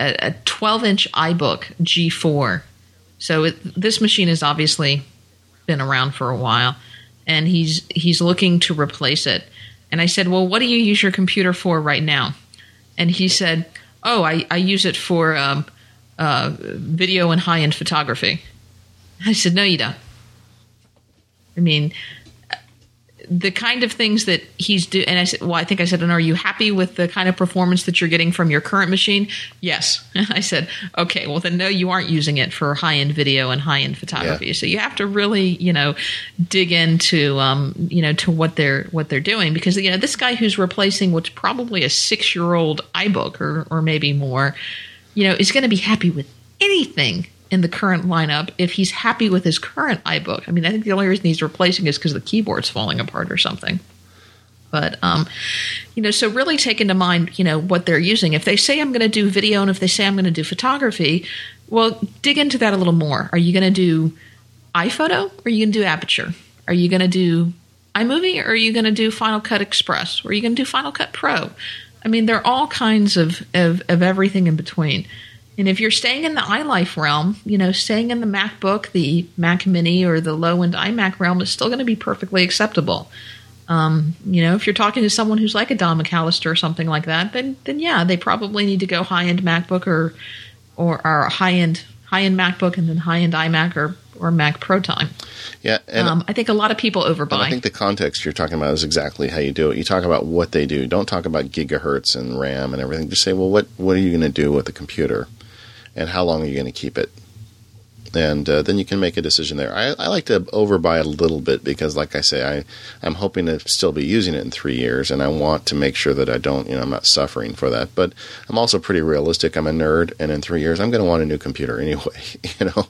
a twelve-inch iBook G four. So it, this machine is obviously been around for a while, and he's he's looking to replace it. And I said, well, what do you use your computer for right now? And he said, oh, I, I use it for um, uh, video and high-end photography. I said, no, you don't. I mean, the kind of things that he's doing, and I said, well, I think I said, and are you happy with the kind of performance that you're getting from your current machine? Yes. I said, okay, well then no, you aren't using it for high-end video and high-end photography. Yeah. So you have to really, you know, dig into, um, you know, to what they're, what they're doing, because, you know, this guy who's replacing what's probably a six-year-old iBook or, or maybe more, you know, is going to be happy with anything in the current lineup, if he's happy with his current iBook. I mean, I think the only reason he's replacing is because the keyboard's falling apart or something. But, um, you know, so really take into mind, you know, what they're using. If they say I'm going to do video and if they say I'm going to do photography, well, dig into that a little more. Are you going to do iPhoto or are you going to do Aperture? Are you going to do iMovie or are you going to do Final Cut Express? Or are you going to do Final Cut Pro? I mean, there are all kinds of, of, of everything in between. And if you're staying in the iLife realm, you know, staying in the MacBook, the Mac Mini, or the low-end iMac realm is still going to be perfectly acceptable. Um, you know, if you're talking to someone who's like a Don McAllister or something like that, then then yeah, they probably need to go high-end MacBook or or, or high-end high-end MacBook and then high-end iMac or, or Mac Pro time. Yeah, and um, I think a lot of people overbuy. I think the context you're talking about is exactly how you do it. You talk about what they do. Don't talk about gigahertz and RAM and everything. Just say, well, what what are you going to do with the computer? And how long are you going to keep it? And uh, then you can make a decision there. I, I like to overbuy a little bit because, like I say, I, I'm hoping to still be using it in three years, and I want to make sure that I don't, you know, I'm not suffering for that. But I'm also pretty realistic. I'm a nerd, and in three years, I'm going to want a new computer anyway, you know,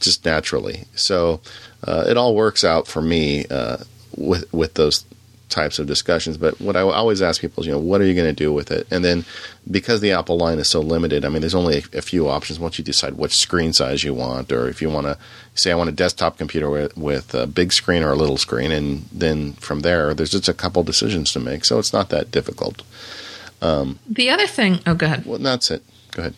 just naturally. So uh, it all works out for me uh, with with those types of discussions. But what I always ask people is, you know, what are you going to do with it? And then because the Apple line is so limited, I mean, there's only a, a few options once you decide which screen size you want, or if you want to say, I want a desktop computer with, with a big screen or a little screen. And then from there, there's just a couple decisions to make. So it's not that difficult. Um, the other thing, oh, go ahead. Well, that's it. Go ahead.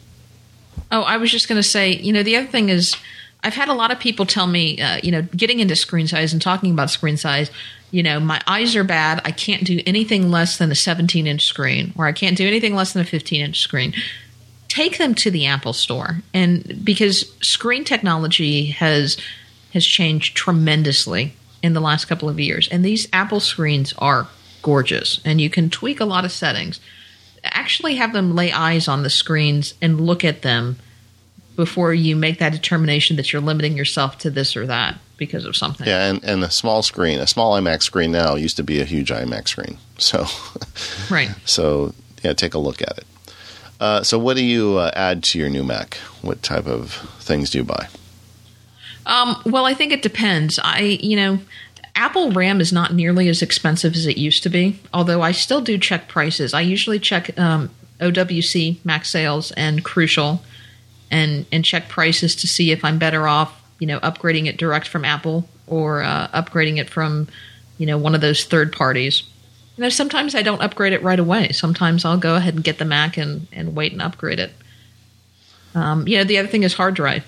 Oh, I was just going to say, you know, the other thing is I've had a lot of people tell me, uh, you know, getting into screen size and talking about screen size, you know, my eyes are bad. I can't do anything less than a seventeen-inch screen, or I can't do anything less than a fifteen-inch screen. Take them to the Apple Store, and because screen technology has has changed tremendously in the last couple of years, and these Apple screens are gorgeous, and you can tweak a lot of settings. Actually have them lay eyes on the screens and look at them before you make that determination that you're limiting yourself to this or that because of something. Yeah, and, and a small screen, a small iMac screen now used to be a huge iMac screen. So, right. So, yeah, take a look at it. Uh, so what do you uh, add to your new Mac? What type of things do you buy? Um, well, I think it depends. I, you know, Apple RAM is not nearly as expensive as it used to be, although I still do check prices. I usually check um, O W C, Mac Sales, and Crucial, and, and check prices to see if I'm better off, you know, upgrading it direct from Apple or uh, upgrading it from, you know, one of those third parties. You know, sometimes I don't upgrade it right away. Sometimes I'll go ahead and get the Mac and, and wait and upgrade it. Um, you know, the other thing is hard drive.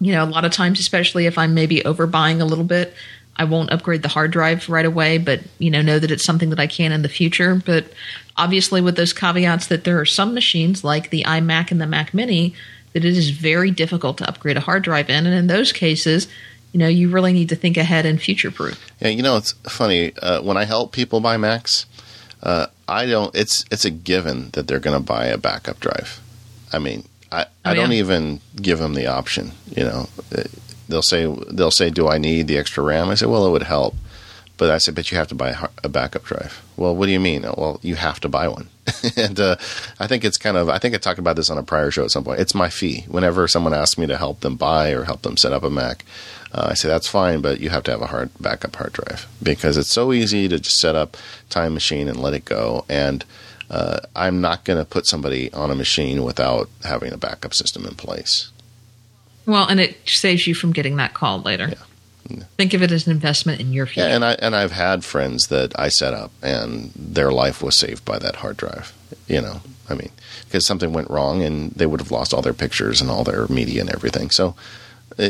You know, a lot of times, especially if I'm maybe overbuying a little bit, I won't upgrade the hard drive right away, but, you know, know that it's something that I can in the future. But obviously with those caveats that there are some machines like the iMac and the Mac Mini that it is very difficult to upgrade a hard drive in. And in those cases, you know, you really need to think ahead and future-proof. Yeah, you know, it's funny. Uh, when I help people buy Macs, uh, I don't. It's it's a given that they're going to buy a backup drive. I mean, I, oh, I don't yeah. even give them the option. You know, they'll say they'll say, "Do I need the extra RAM?" I say, "Well, it would help," but I said, "But you have to buy a backup drive." Well, what do you mean? Well, you have to buy one, and uh, I think it's kind of. I think I talked about this on a prior show at some point. It's my fee. Whenever someone asks me to help them buy or help them set up a Mac, uh, I say that's fine, but you have to have a hard backup hard drive because it's so easy to just set up Time Machine and let it go and. Uh, I'm not going to put somebody on a machine without having a backup system in place. Well, and it saves you from getting that call later. Yeah. Yeah. Think of it as an investment in your future. Yeah, and I and I've had friends that I set up, and their life was saved by that hard drive. You know, I mean, because something went wrong, and they would have lost all their pictures and all their media and everything. So,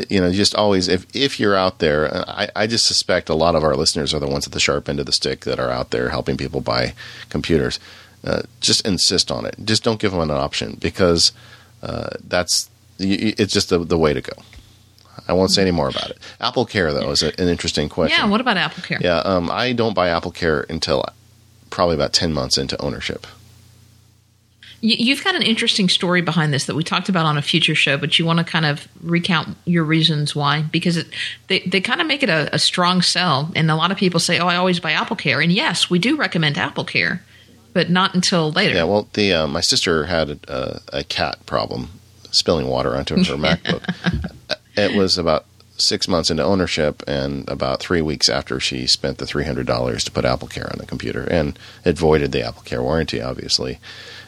you know, just always if if you're out there, I, I just suspect a lot of our listeners are the ones at the sharp end of the stick that are out there helping people buy computers. Uh, just insist on it. Just don't give them an option because uh, that's it's just the, the way to go. I won't say any more about it. Apple Care, though, is a, an interesting question. Yeah, what about Apple Care? Yeah, um, I don't buy Apple Care until probably about ten months into ownership. You've got an interesting story behind this that we talked about on a future show, but you want to kind of recount your reasons why? Because it, they, they kind of make it a, a strong sell, and a lot of people say, oh, I always buy Apple Care. And yes, we do recommend Apple Care. But not until later. Yeah, well, the uh, my sister had a, a cat problem, spilling water onto her MacBook. It was about six months into ownership and about three weeks after she spent the three hundred dollars to put Apple Care on the computer. And it voided the Apple Care warranty, obviously.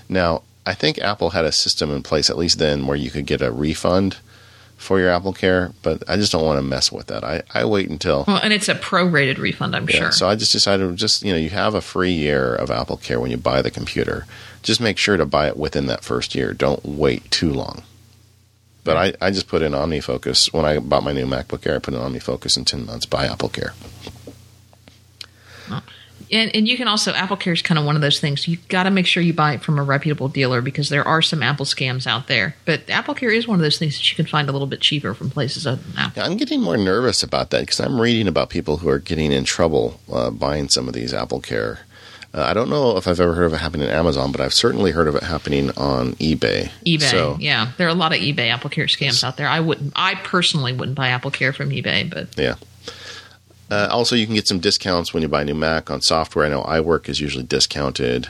Now, I think Apple had a system in place, at least then, where you could get a refund for your Apple Care, but I just don't want to mess with that. I, I wait until... Well, and it's a prorated refund, I'm yeah, sure. So I just decided, just you know, you have a free year of Apple Care when you buy the computer. Just make sure to buy it within that first year. Don't wait too long. But I, I just put in OmniFocus. When I bought my new MacBook Air, I put in OmniFocus in ten months. Buy Apple Care. Oh. And, and you can also, Apple Care is kind of one of those things. You've got to make sure you buy it from a reputable dealer because there are some Apple scams out there. But Apple Care is one of those things that you can find a little bit cheaper from places other than Apple. Yeah, I'm getting more nervous about that because I'm reading about people who are getting in trouble uh, buying some of these Apple Care. Uh, I don't know if I've ever heard of it happening on Amazon, but I've certainly heard of it happening on eBay. eBay, so, yeah. There are a lot of eBay Apple Care scams out there. I wouldn't, I personally wouldn't buy Apple Care from eBay, but yeah. Uh, also, you can get some discounts when you buy a new Mac on software. I know iWork is usually discounted.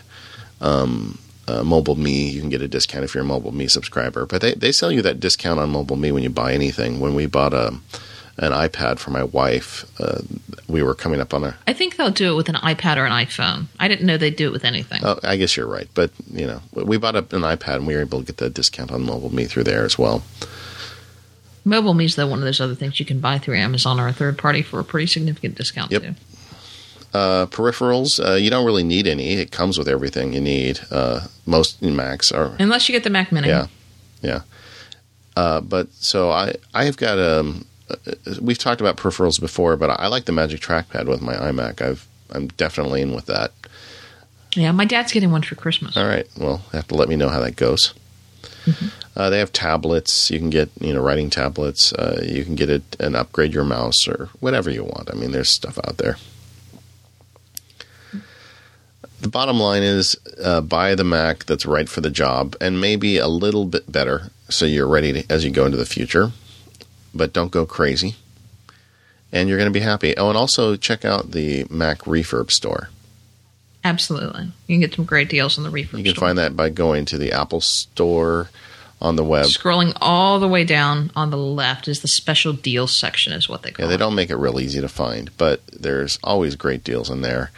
Um, uh, MobileMe, you can get a discount if you're a MobileMe subscriber. But they, they sell you that discount on MobileMe when you buy anything. When we bought a, an iPad for my wife, uh, we were coming up on a... I think they'll do it with an iPad or an iPhone. I didn't know they'd do it with anything. Oh, I guess you're right. But, you know, we bought an iPad and we were able to get the discount on MobileMe through there as well. MobileMe is, though, one of those other things you can buy through Amazon or a third party for a pretty significant discount, yep. too. Uh, peripherals, uh, you don't really need any. It comes with everything you need. Uh, most Macs are... Unless you get the Mac Mini. Yeah, yeah. Uh, but, so, I, I've got a... We've talked about peripherals before, but I like the Magic Trackpad with my iMac. I've, I'm definitely in with that. Yeah, my dad's getting one for Christmas. All right. Well, you have to let me know how that goes. Mm-hmm. Uh, they have tablets. You can get, you know, writing tablets. Uh, you can get it and upgrade your mouse or whatever you want. I mean, there's stuff out there. The bottom line is uh, buy the Mac that's right for the job and maybe a little bit better so you're ready to, as you go into the future. But don't go crazy. And you're going to be happy. Oh, and also check out the Mac Refurb store. Absolutely. You can get some great deals on the Refurb store. You can store. find that by going to the Apple Store on the web. Scrolling all the way down on the left is the special deals section is what they call it. Yeah, they don't make it real easy to find, but there's always great deals in there.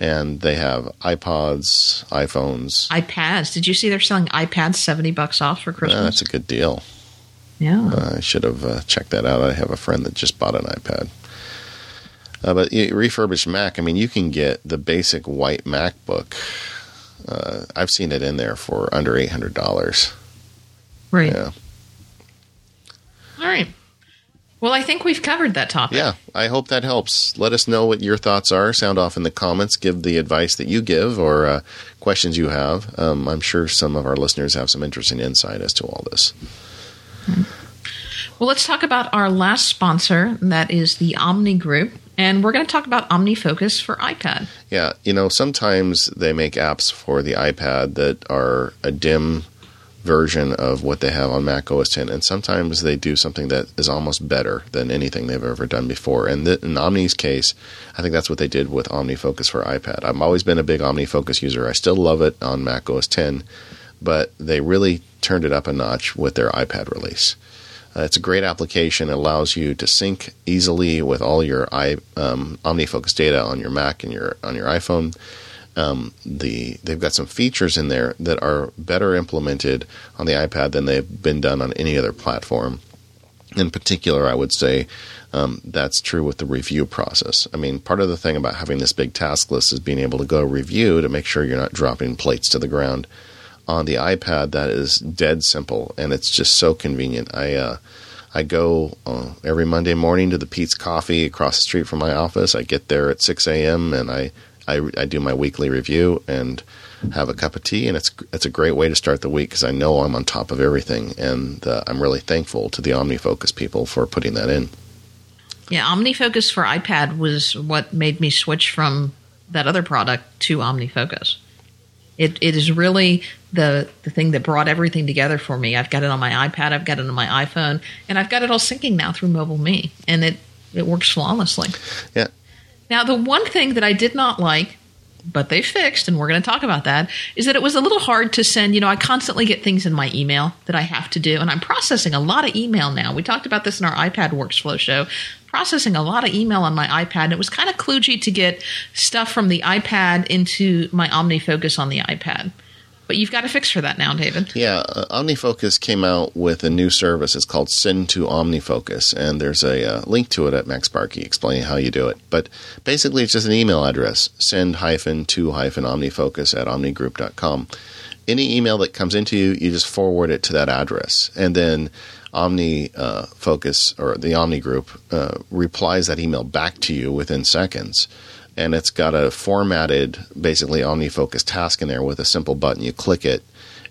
And they have iPods, iPhones. iPads. Did you see they're selling iPads seventy bucks off for Christmas? Yeah, that's a good deal. Yeah. Uh, I should have uh, checked that out. I have a friend that just bought an iPad. Uh, but refurbished Mac, I mean, you can get the basic white MacBook. Uh, I've seen it in there for under eight hundred dollars. Right. Yeah. All right. Well, I think we've covered that topic. Yeah. I hope that helps. Let us know what your thoughts are. Sound off in the comments. Give the advice that you give or uh, questions you have. Um, I'm sure some of our listeners have some interesting insight as to all this. Mm-hmm. Well, let's talk about our last sponsor, and that is the Omni Group. And we're going to talk about OmniFocus for iPad. Yeah. You know, sometimes they make apps for the iPad that are a dim version of what they have on Mac O S X, and sometimes they do something that is almost better than anything they've ever done before. And th- in Omni's case, I think that's what they did with OmniFocus for iPad. I've always been a big OmniFocus user. I still love it on Mac O S X, but they really turned it up a notch with their iPad release. Uh, it's a great application. It allows you to sync easily with all your I, um, OmniFocus data on your Mac and your on your iPhone. Um, the they've got some features in there that are better implemented on the iPad than they've been done on any other platform. In particular, I would say um, that's true with the review process. I mean, part of the thing about having this big task list is being able to go review to make sure you're not dropping plates to the ground. On the iPad, that is dead simple, and it's just so convenient. I uh, I go uh, every Monday morning to the Pete's Coffee across the street from my office. I get there at six a.m., and I I, I do my weekly review and have a cup of tea, and it's it's a great way to start the week because I know I'm on top of everything, and uh, I'm really thankful to the OmniFocus people for putting that in. Yeah, OmniFocus for iPad was what made me switch from that other product to OmniFocus. It It is really the the thing that brought everything together for me. I've got it on my iPad, I've got it on my iPhone, and I've got it all syncing now through MobileMe, and it, it works flawlessly. Yeah. Now, the one thing that I did not like, but they fixed, and we're going to talk about that, is that it was a little hard to send. You know, I constantly get things in my email that I have to do, and I'm processing a lot of email now. We talked about this in our iPad Workflow show, processing a lot of email on my iPad. It was kind of kludgy to get stuff from the iPad into my OmniFocus on the iPad. But you've got a fix for that now, David. Yeah, uh, OmniFocus came out with a new service. It's called Send to OmniFocus, and there's a uh, link to it at Mac Sparky explaining how you do it. But basically, it's just an email address, send hyphen to hyphen OmniFocus at omni group dot com. Any email that comes into you, you just forward it to that address, and then OmniFocus uh, or the Omni Group uh, replies that email back to you within seconds. And it's got a formatted, basically OmniFocus task in there with a simple button. You click it,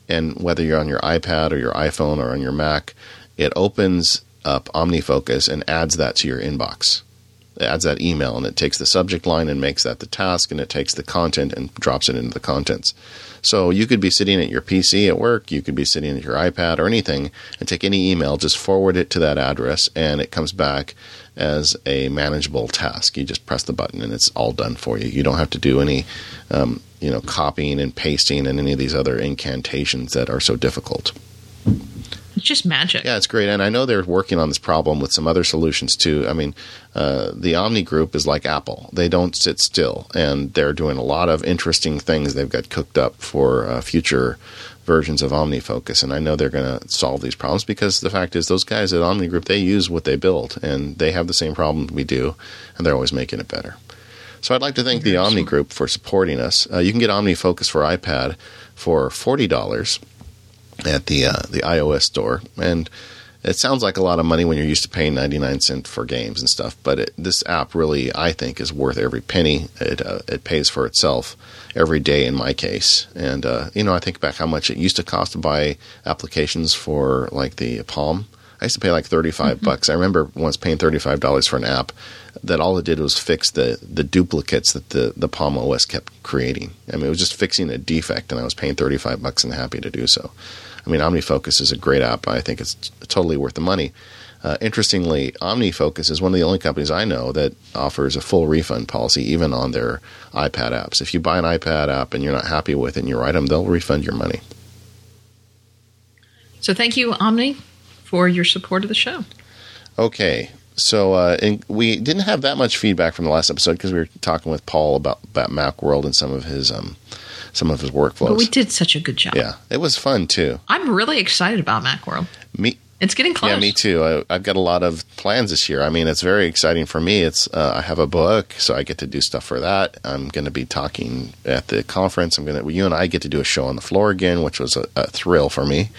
and whether you're on your iPad or your iPhone or on your Mac, it opens up OmniFocus and adds that to your inbox. It adds that email, and it takes the subject line and makes that the task, and it takes the content and drops it into the contents. So you could be sitting at your P C at work, you could be sitting at your iPad or anything, and take any email, just forward it to that address, and it comes back as a manageable task. You just press the button and it's all done for you. You don't have to do any, um, you know, copying and pasting and any of these other incantations that are so difficult. It's just magic. Yeah, it's great. And I know they're working on this problem with some other solutions too. I mean, uh, the Omni Group is like Apple. They don't sit still, and they're doing a lot of interesting things they've got cooked up for uh, future versions of OmniFocus, and I know they're going to solve these problems because the fact is those guys at Omni Group, they use what they build, and they have the same problem we do, and they're always making it better. So I'd like to thank the Omni Group for supporting us. Uh, you can get OmniFocus for iPad for forty dollars at the uh, the iOS store, and it sounds like a lot of money when you're used to paying ninety-nine cents for games and stuff, but it, this app really, I think, is worth every penny. It uh, it pays for itself every day in my case. And, uh, you know, I think back how much it used to cost to buy applications for, like, the Palm. I used to pay, like, thirty-five dollars. Mm-hmm. I remember once paying thirty-five dollars for an app that all it did was fix the, the duplicates that the, the Palm O S kept creating. I mean, it was just fixing a defect, and I was paying thirty-five bucks and happy to do so. I mean, OmniFocus is a great app. I think it's t- totally worth the money. Uh, interestingly, OmniFocus is one of the only companies I know that offers a full refund policy even on their iPad apps. If you buy an iPad app and you're not happy with it and you write them, they'll refund your money. So thank you, Omni, for your support of the show. Okay. So uh, and we didn't have that much feedback from the last episode because we were talking with Paul about, about Macworld and some of his um, – some of his workflows. But we did such a good job. Yeah. It was fun, too. I'm really excited about Macworld. Me, it's getting close. Yeah, me too. I, I've got a lot of plans this year. I mean, it's very exciting for me. It's uh, I have a book, so I get to do stuff for that. I'm going to be talking at the conference. I'm going to you and I get to do a show on the floor again, which was a, a thrill for me.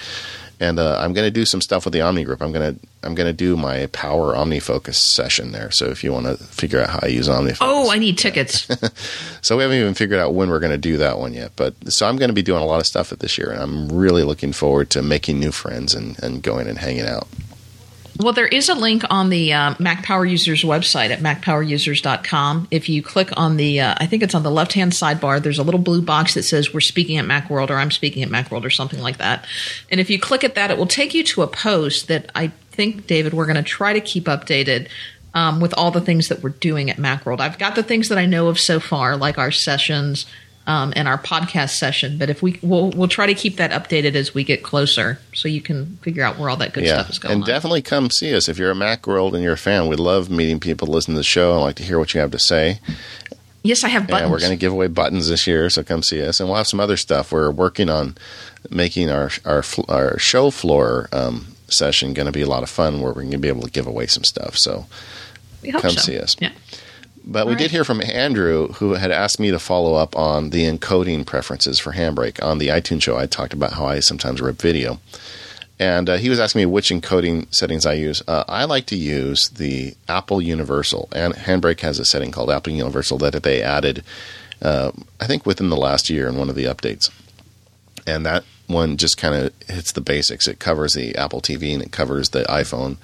And uh, I'm going to do some stuff with the Omni Group. I'm going to I'm going to do my Power OmniFocus session there. So if you want to figure out how I use OmniFocus, oh, I need tickets. Yeah. So we haven't even figured out when we're going to do that one yet. But so I'm going to be doing a lot of stuff this year, and I'm really looking forward to making new friends and, and going and hanging out. Well, there is a link on the uh, Mac Power Users website at mac power users dot com. If you click on the, uh, I think it's on the left-hand sidebar, there's a little blue box that says we're speaking at Macworld, or I'm speaking at Macworld, or something like that. And if you click at that, it will take you to a post that I think, David, we're going to try to keep updated um, with all the things that we're doing at Macworld. I've got the things that I know of so far, like our sessions um, and our podcast session. But if we we'll, we'll try to keep that updated as we get closer, so you can figure out where all that good yeah. stuff is going. And on. Definitely come see us if you're a Macworld and you're a fan. We love meeting people, listen to the show. I like to hear what you have to say. Yes, I have buttons. And we're going to give away buttons this year, so come see us. And we'll have some other stuff. We're working on making our our our show floor um, session going to be a lot of fun, where we're going to be able to give away some stuff. So we hope come so. see us. Yeah. But we All right. did hear from Andrew, who had asked me to follow up on the encoding preferences for Handbrake. On the iTunes show, I talked about how I sometimes rip video. And uh, he was asking me which encoding settings I use. Uh, I like to use the Apple Universal. And Handbrake has a setting called Apple Universal that they added, uh, I think, within the last year in one of the updates. And that one just kind of hits the basics. It covers the Apple T V and it covers the iPhone,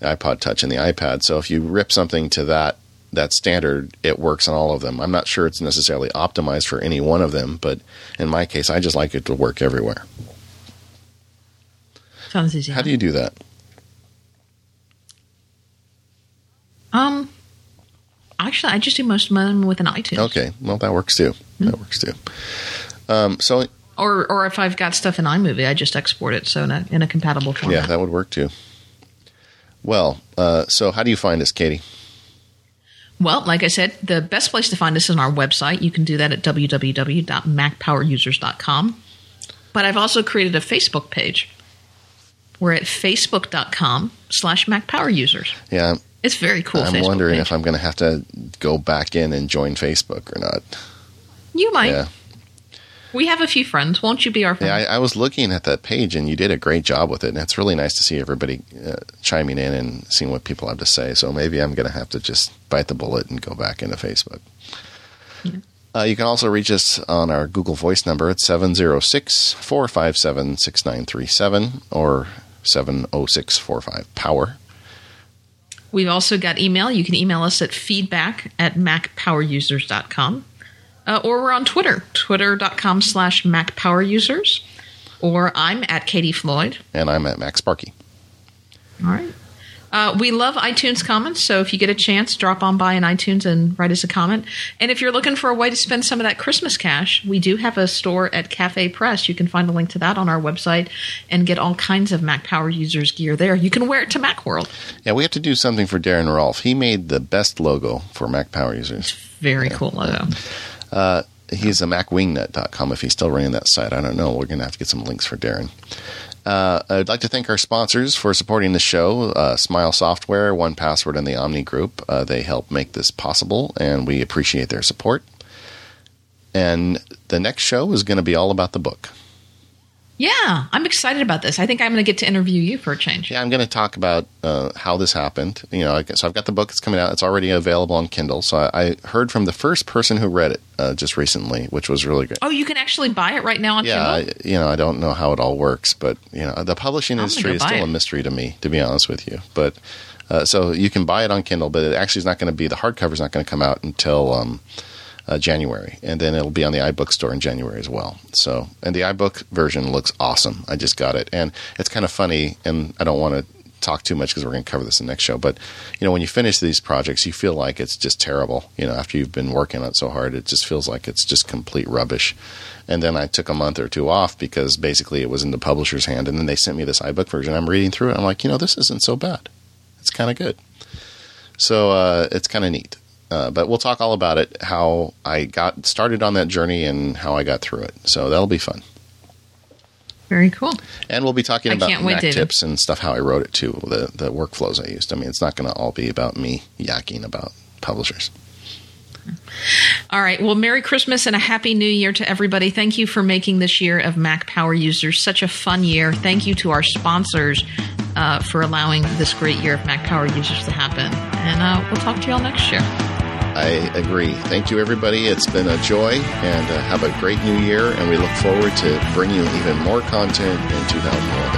the iPod Touch, and the iPad. So if you rip something to that, that standard, it works on all of them. I'm not sure it's necessarily optimized for any one of them, but in my case, I just like it to work everywhere. Sounds easy. How do you do that? Um, actually, I just do most of mine with an iTunes. Okay, well, that works too. Mm-hmm. That works too. Um, so, or or if I've got stuff in iMovie, I just export it so in a, in a compatible format. Yeah, that would work too. Well, uh, so how do you find us, Katie? Well, like I said, the best place to find us is on our website. You can do that at w w w dot mac power users dot com. But I've also created a Facebook page. We're at facebook dot com slash mac power users. Yeah. It's very cool. I'm Facebook wondering page. If I'm going to have to go back in and join Facebook or not. You might. Yeah. We have a few friends. Won't you be our friend? Yeah, I, I was looking at that page, and you did a great job with it. And it's really nice to see everybody uh, chiming in and seeing what people have to say. So maybe I'm going to have to just bite the bullet and go back into Facebook. Yeah. Uh, you can also reach us on our Google Voice number at seven zero six, four five seven, six nine three seven or seven zero six, four five, power. We've also got email. You can email us at feedback at mac power users dot com. Uh, or we're on Twitter, twitter dot com slash mac power users. Or I'm at Katie Floyd. And I'm at Mac Sparky. All right. Uh, we love iTunes comments, so if you get a chance, drop on by in iTunes and write us a comment. And if you're looking for a way to spend some of that Christmas cash, we do have a store at Cafe Press. You can find a link to that on our website and get all kinds of Mac Power Users gear there. You can wear it to Macworld. Yeah, we have to do something for Darren Rolfe. He made the best logo for Mac Power Users. It's very yeah. cool logo. Uh, he's a mac wingnut dot com if he's still running that site. I don't know. We're going to have to get some links for Darren. Uh, I'd like to thank our sponsors for supporting the show, uh, Smile Software, one Password, and the Omni Group. Uh, they help make this possible, and we appreciate their support. And the next show is going to be all about the book. Yeah, I'm excited about this. I think I'm going to get to interview you for a change. Yeah, I'm going to talk about uh, how this happened. You know, so I've got the book that's coming out. It's already available on Kindle. So I, I heard from the first person who read it uh, just recently, which was really good. Oh, you can actually buy it right now on yeah, Kindle? Yeah, you know, I don't know how it all works, but you know, the publishing industry is still a mystery to me, to be honest with you. But uh, so you can buy it on Kindle, but it actually is not going to be the hardcover is not going to come out until. Um, Uh, January, and then it'll be on the iBook store in January as well. So, and the iBook version looks awesome. I just got it, and it's kind of funny. And I don't want to talk too much because we're going to cover this in the next show. But you know, when you finish these projects, you feel like it's just terrible. You know, after you've been working on it so hard, it just feels like it's just complete rubbish. And then I took a month or two off because basically it was in the publisher's hand, and then they sent me this iBook version. I'm reading through it. I'm like, you know, this isn't so bad. It's kind of good. So uh, it's kind of neat. Uh, but we'll talk all about it, how I got started on that journey and how I got through it. So that'll be fun. Very cool. And we'll be talking I about Mac tips and stuff, how I wrote it too, the, the workflows I used. I mean, it's not going to all be about me yakking about publishers. All right. Well, Merry Christmas and a Happy New Year to everybody. Thank you for making this year of Mac Power Users such a fun year. Thank you to our sponsors uh, for allowing this great year of Mac Power Users to happen. And uh, we'll talk to you all next year. I agree. Thank you, everybody. It's been a joy, and uh, have a great new year. And we look forward to bringing you even more content in two thousand eleven.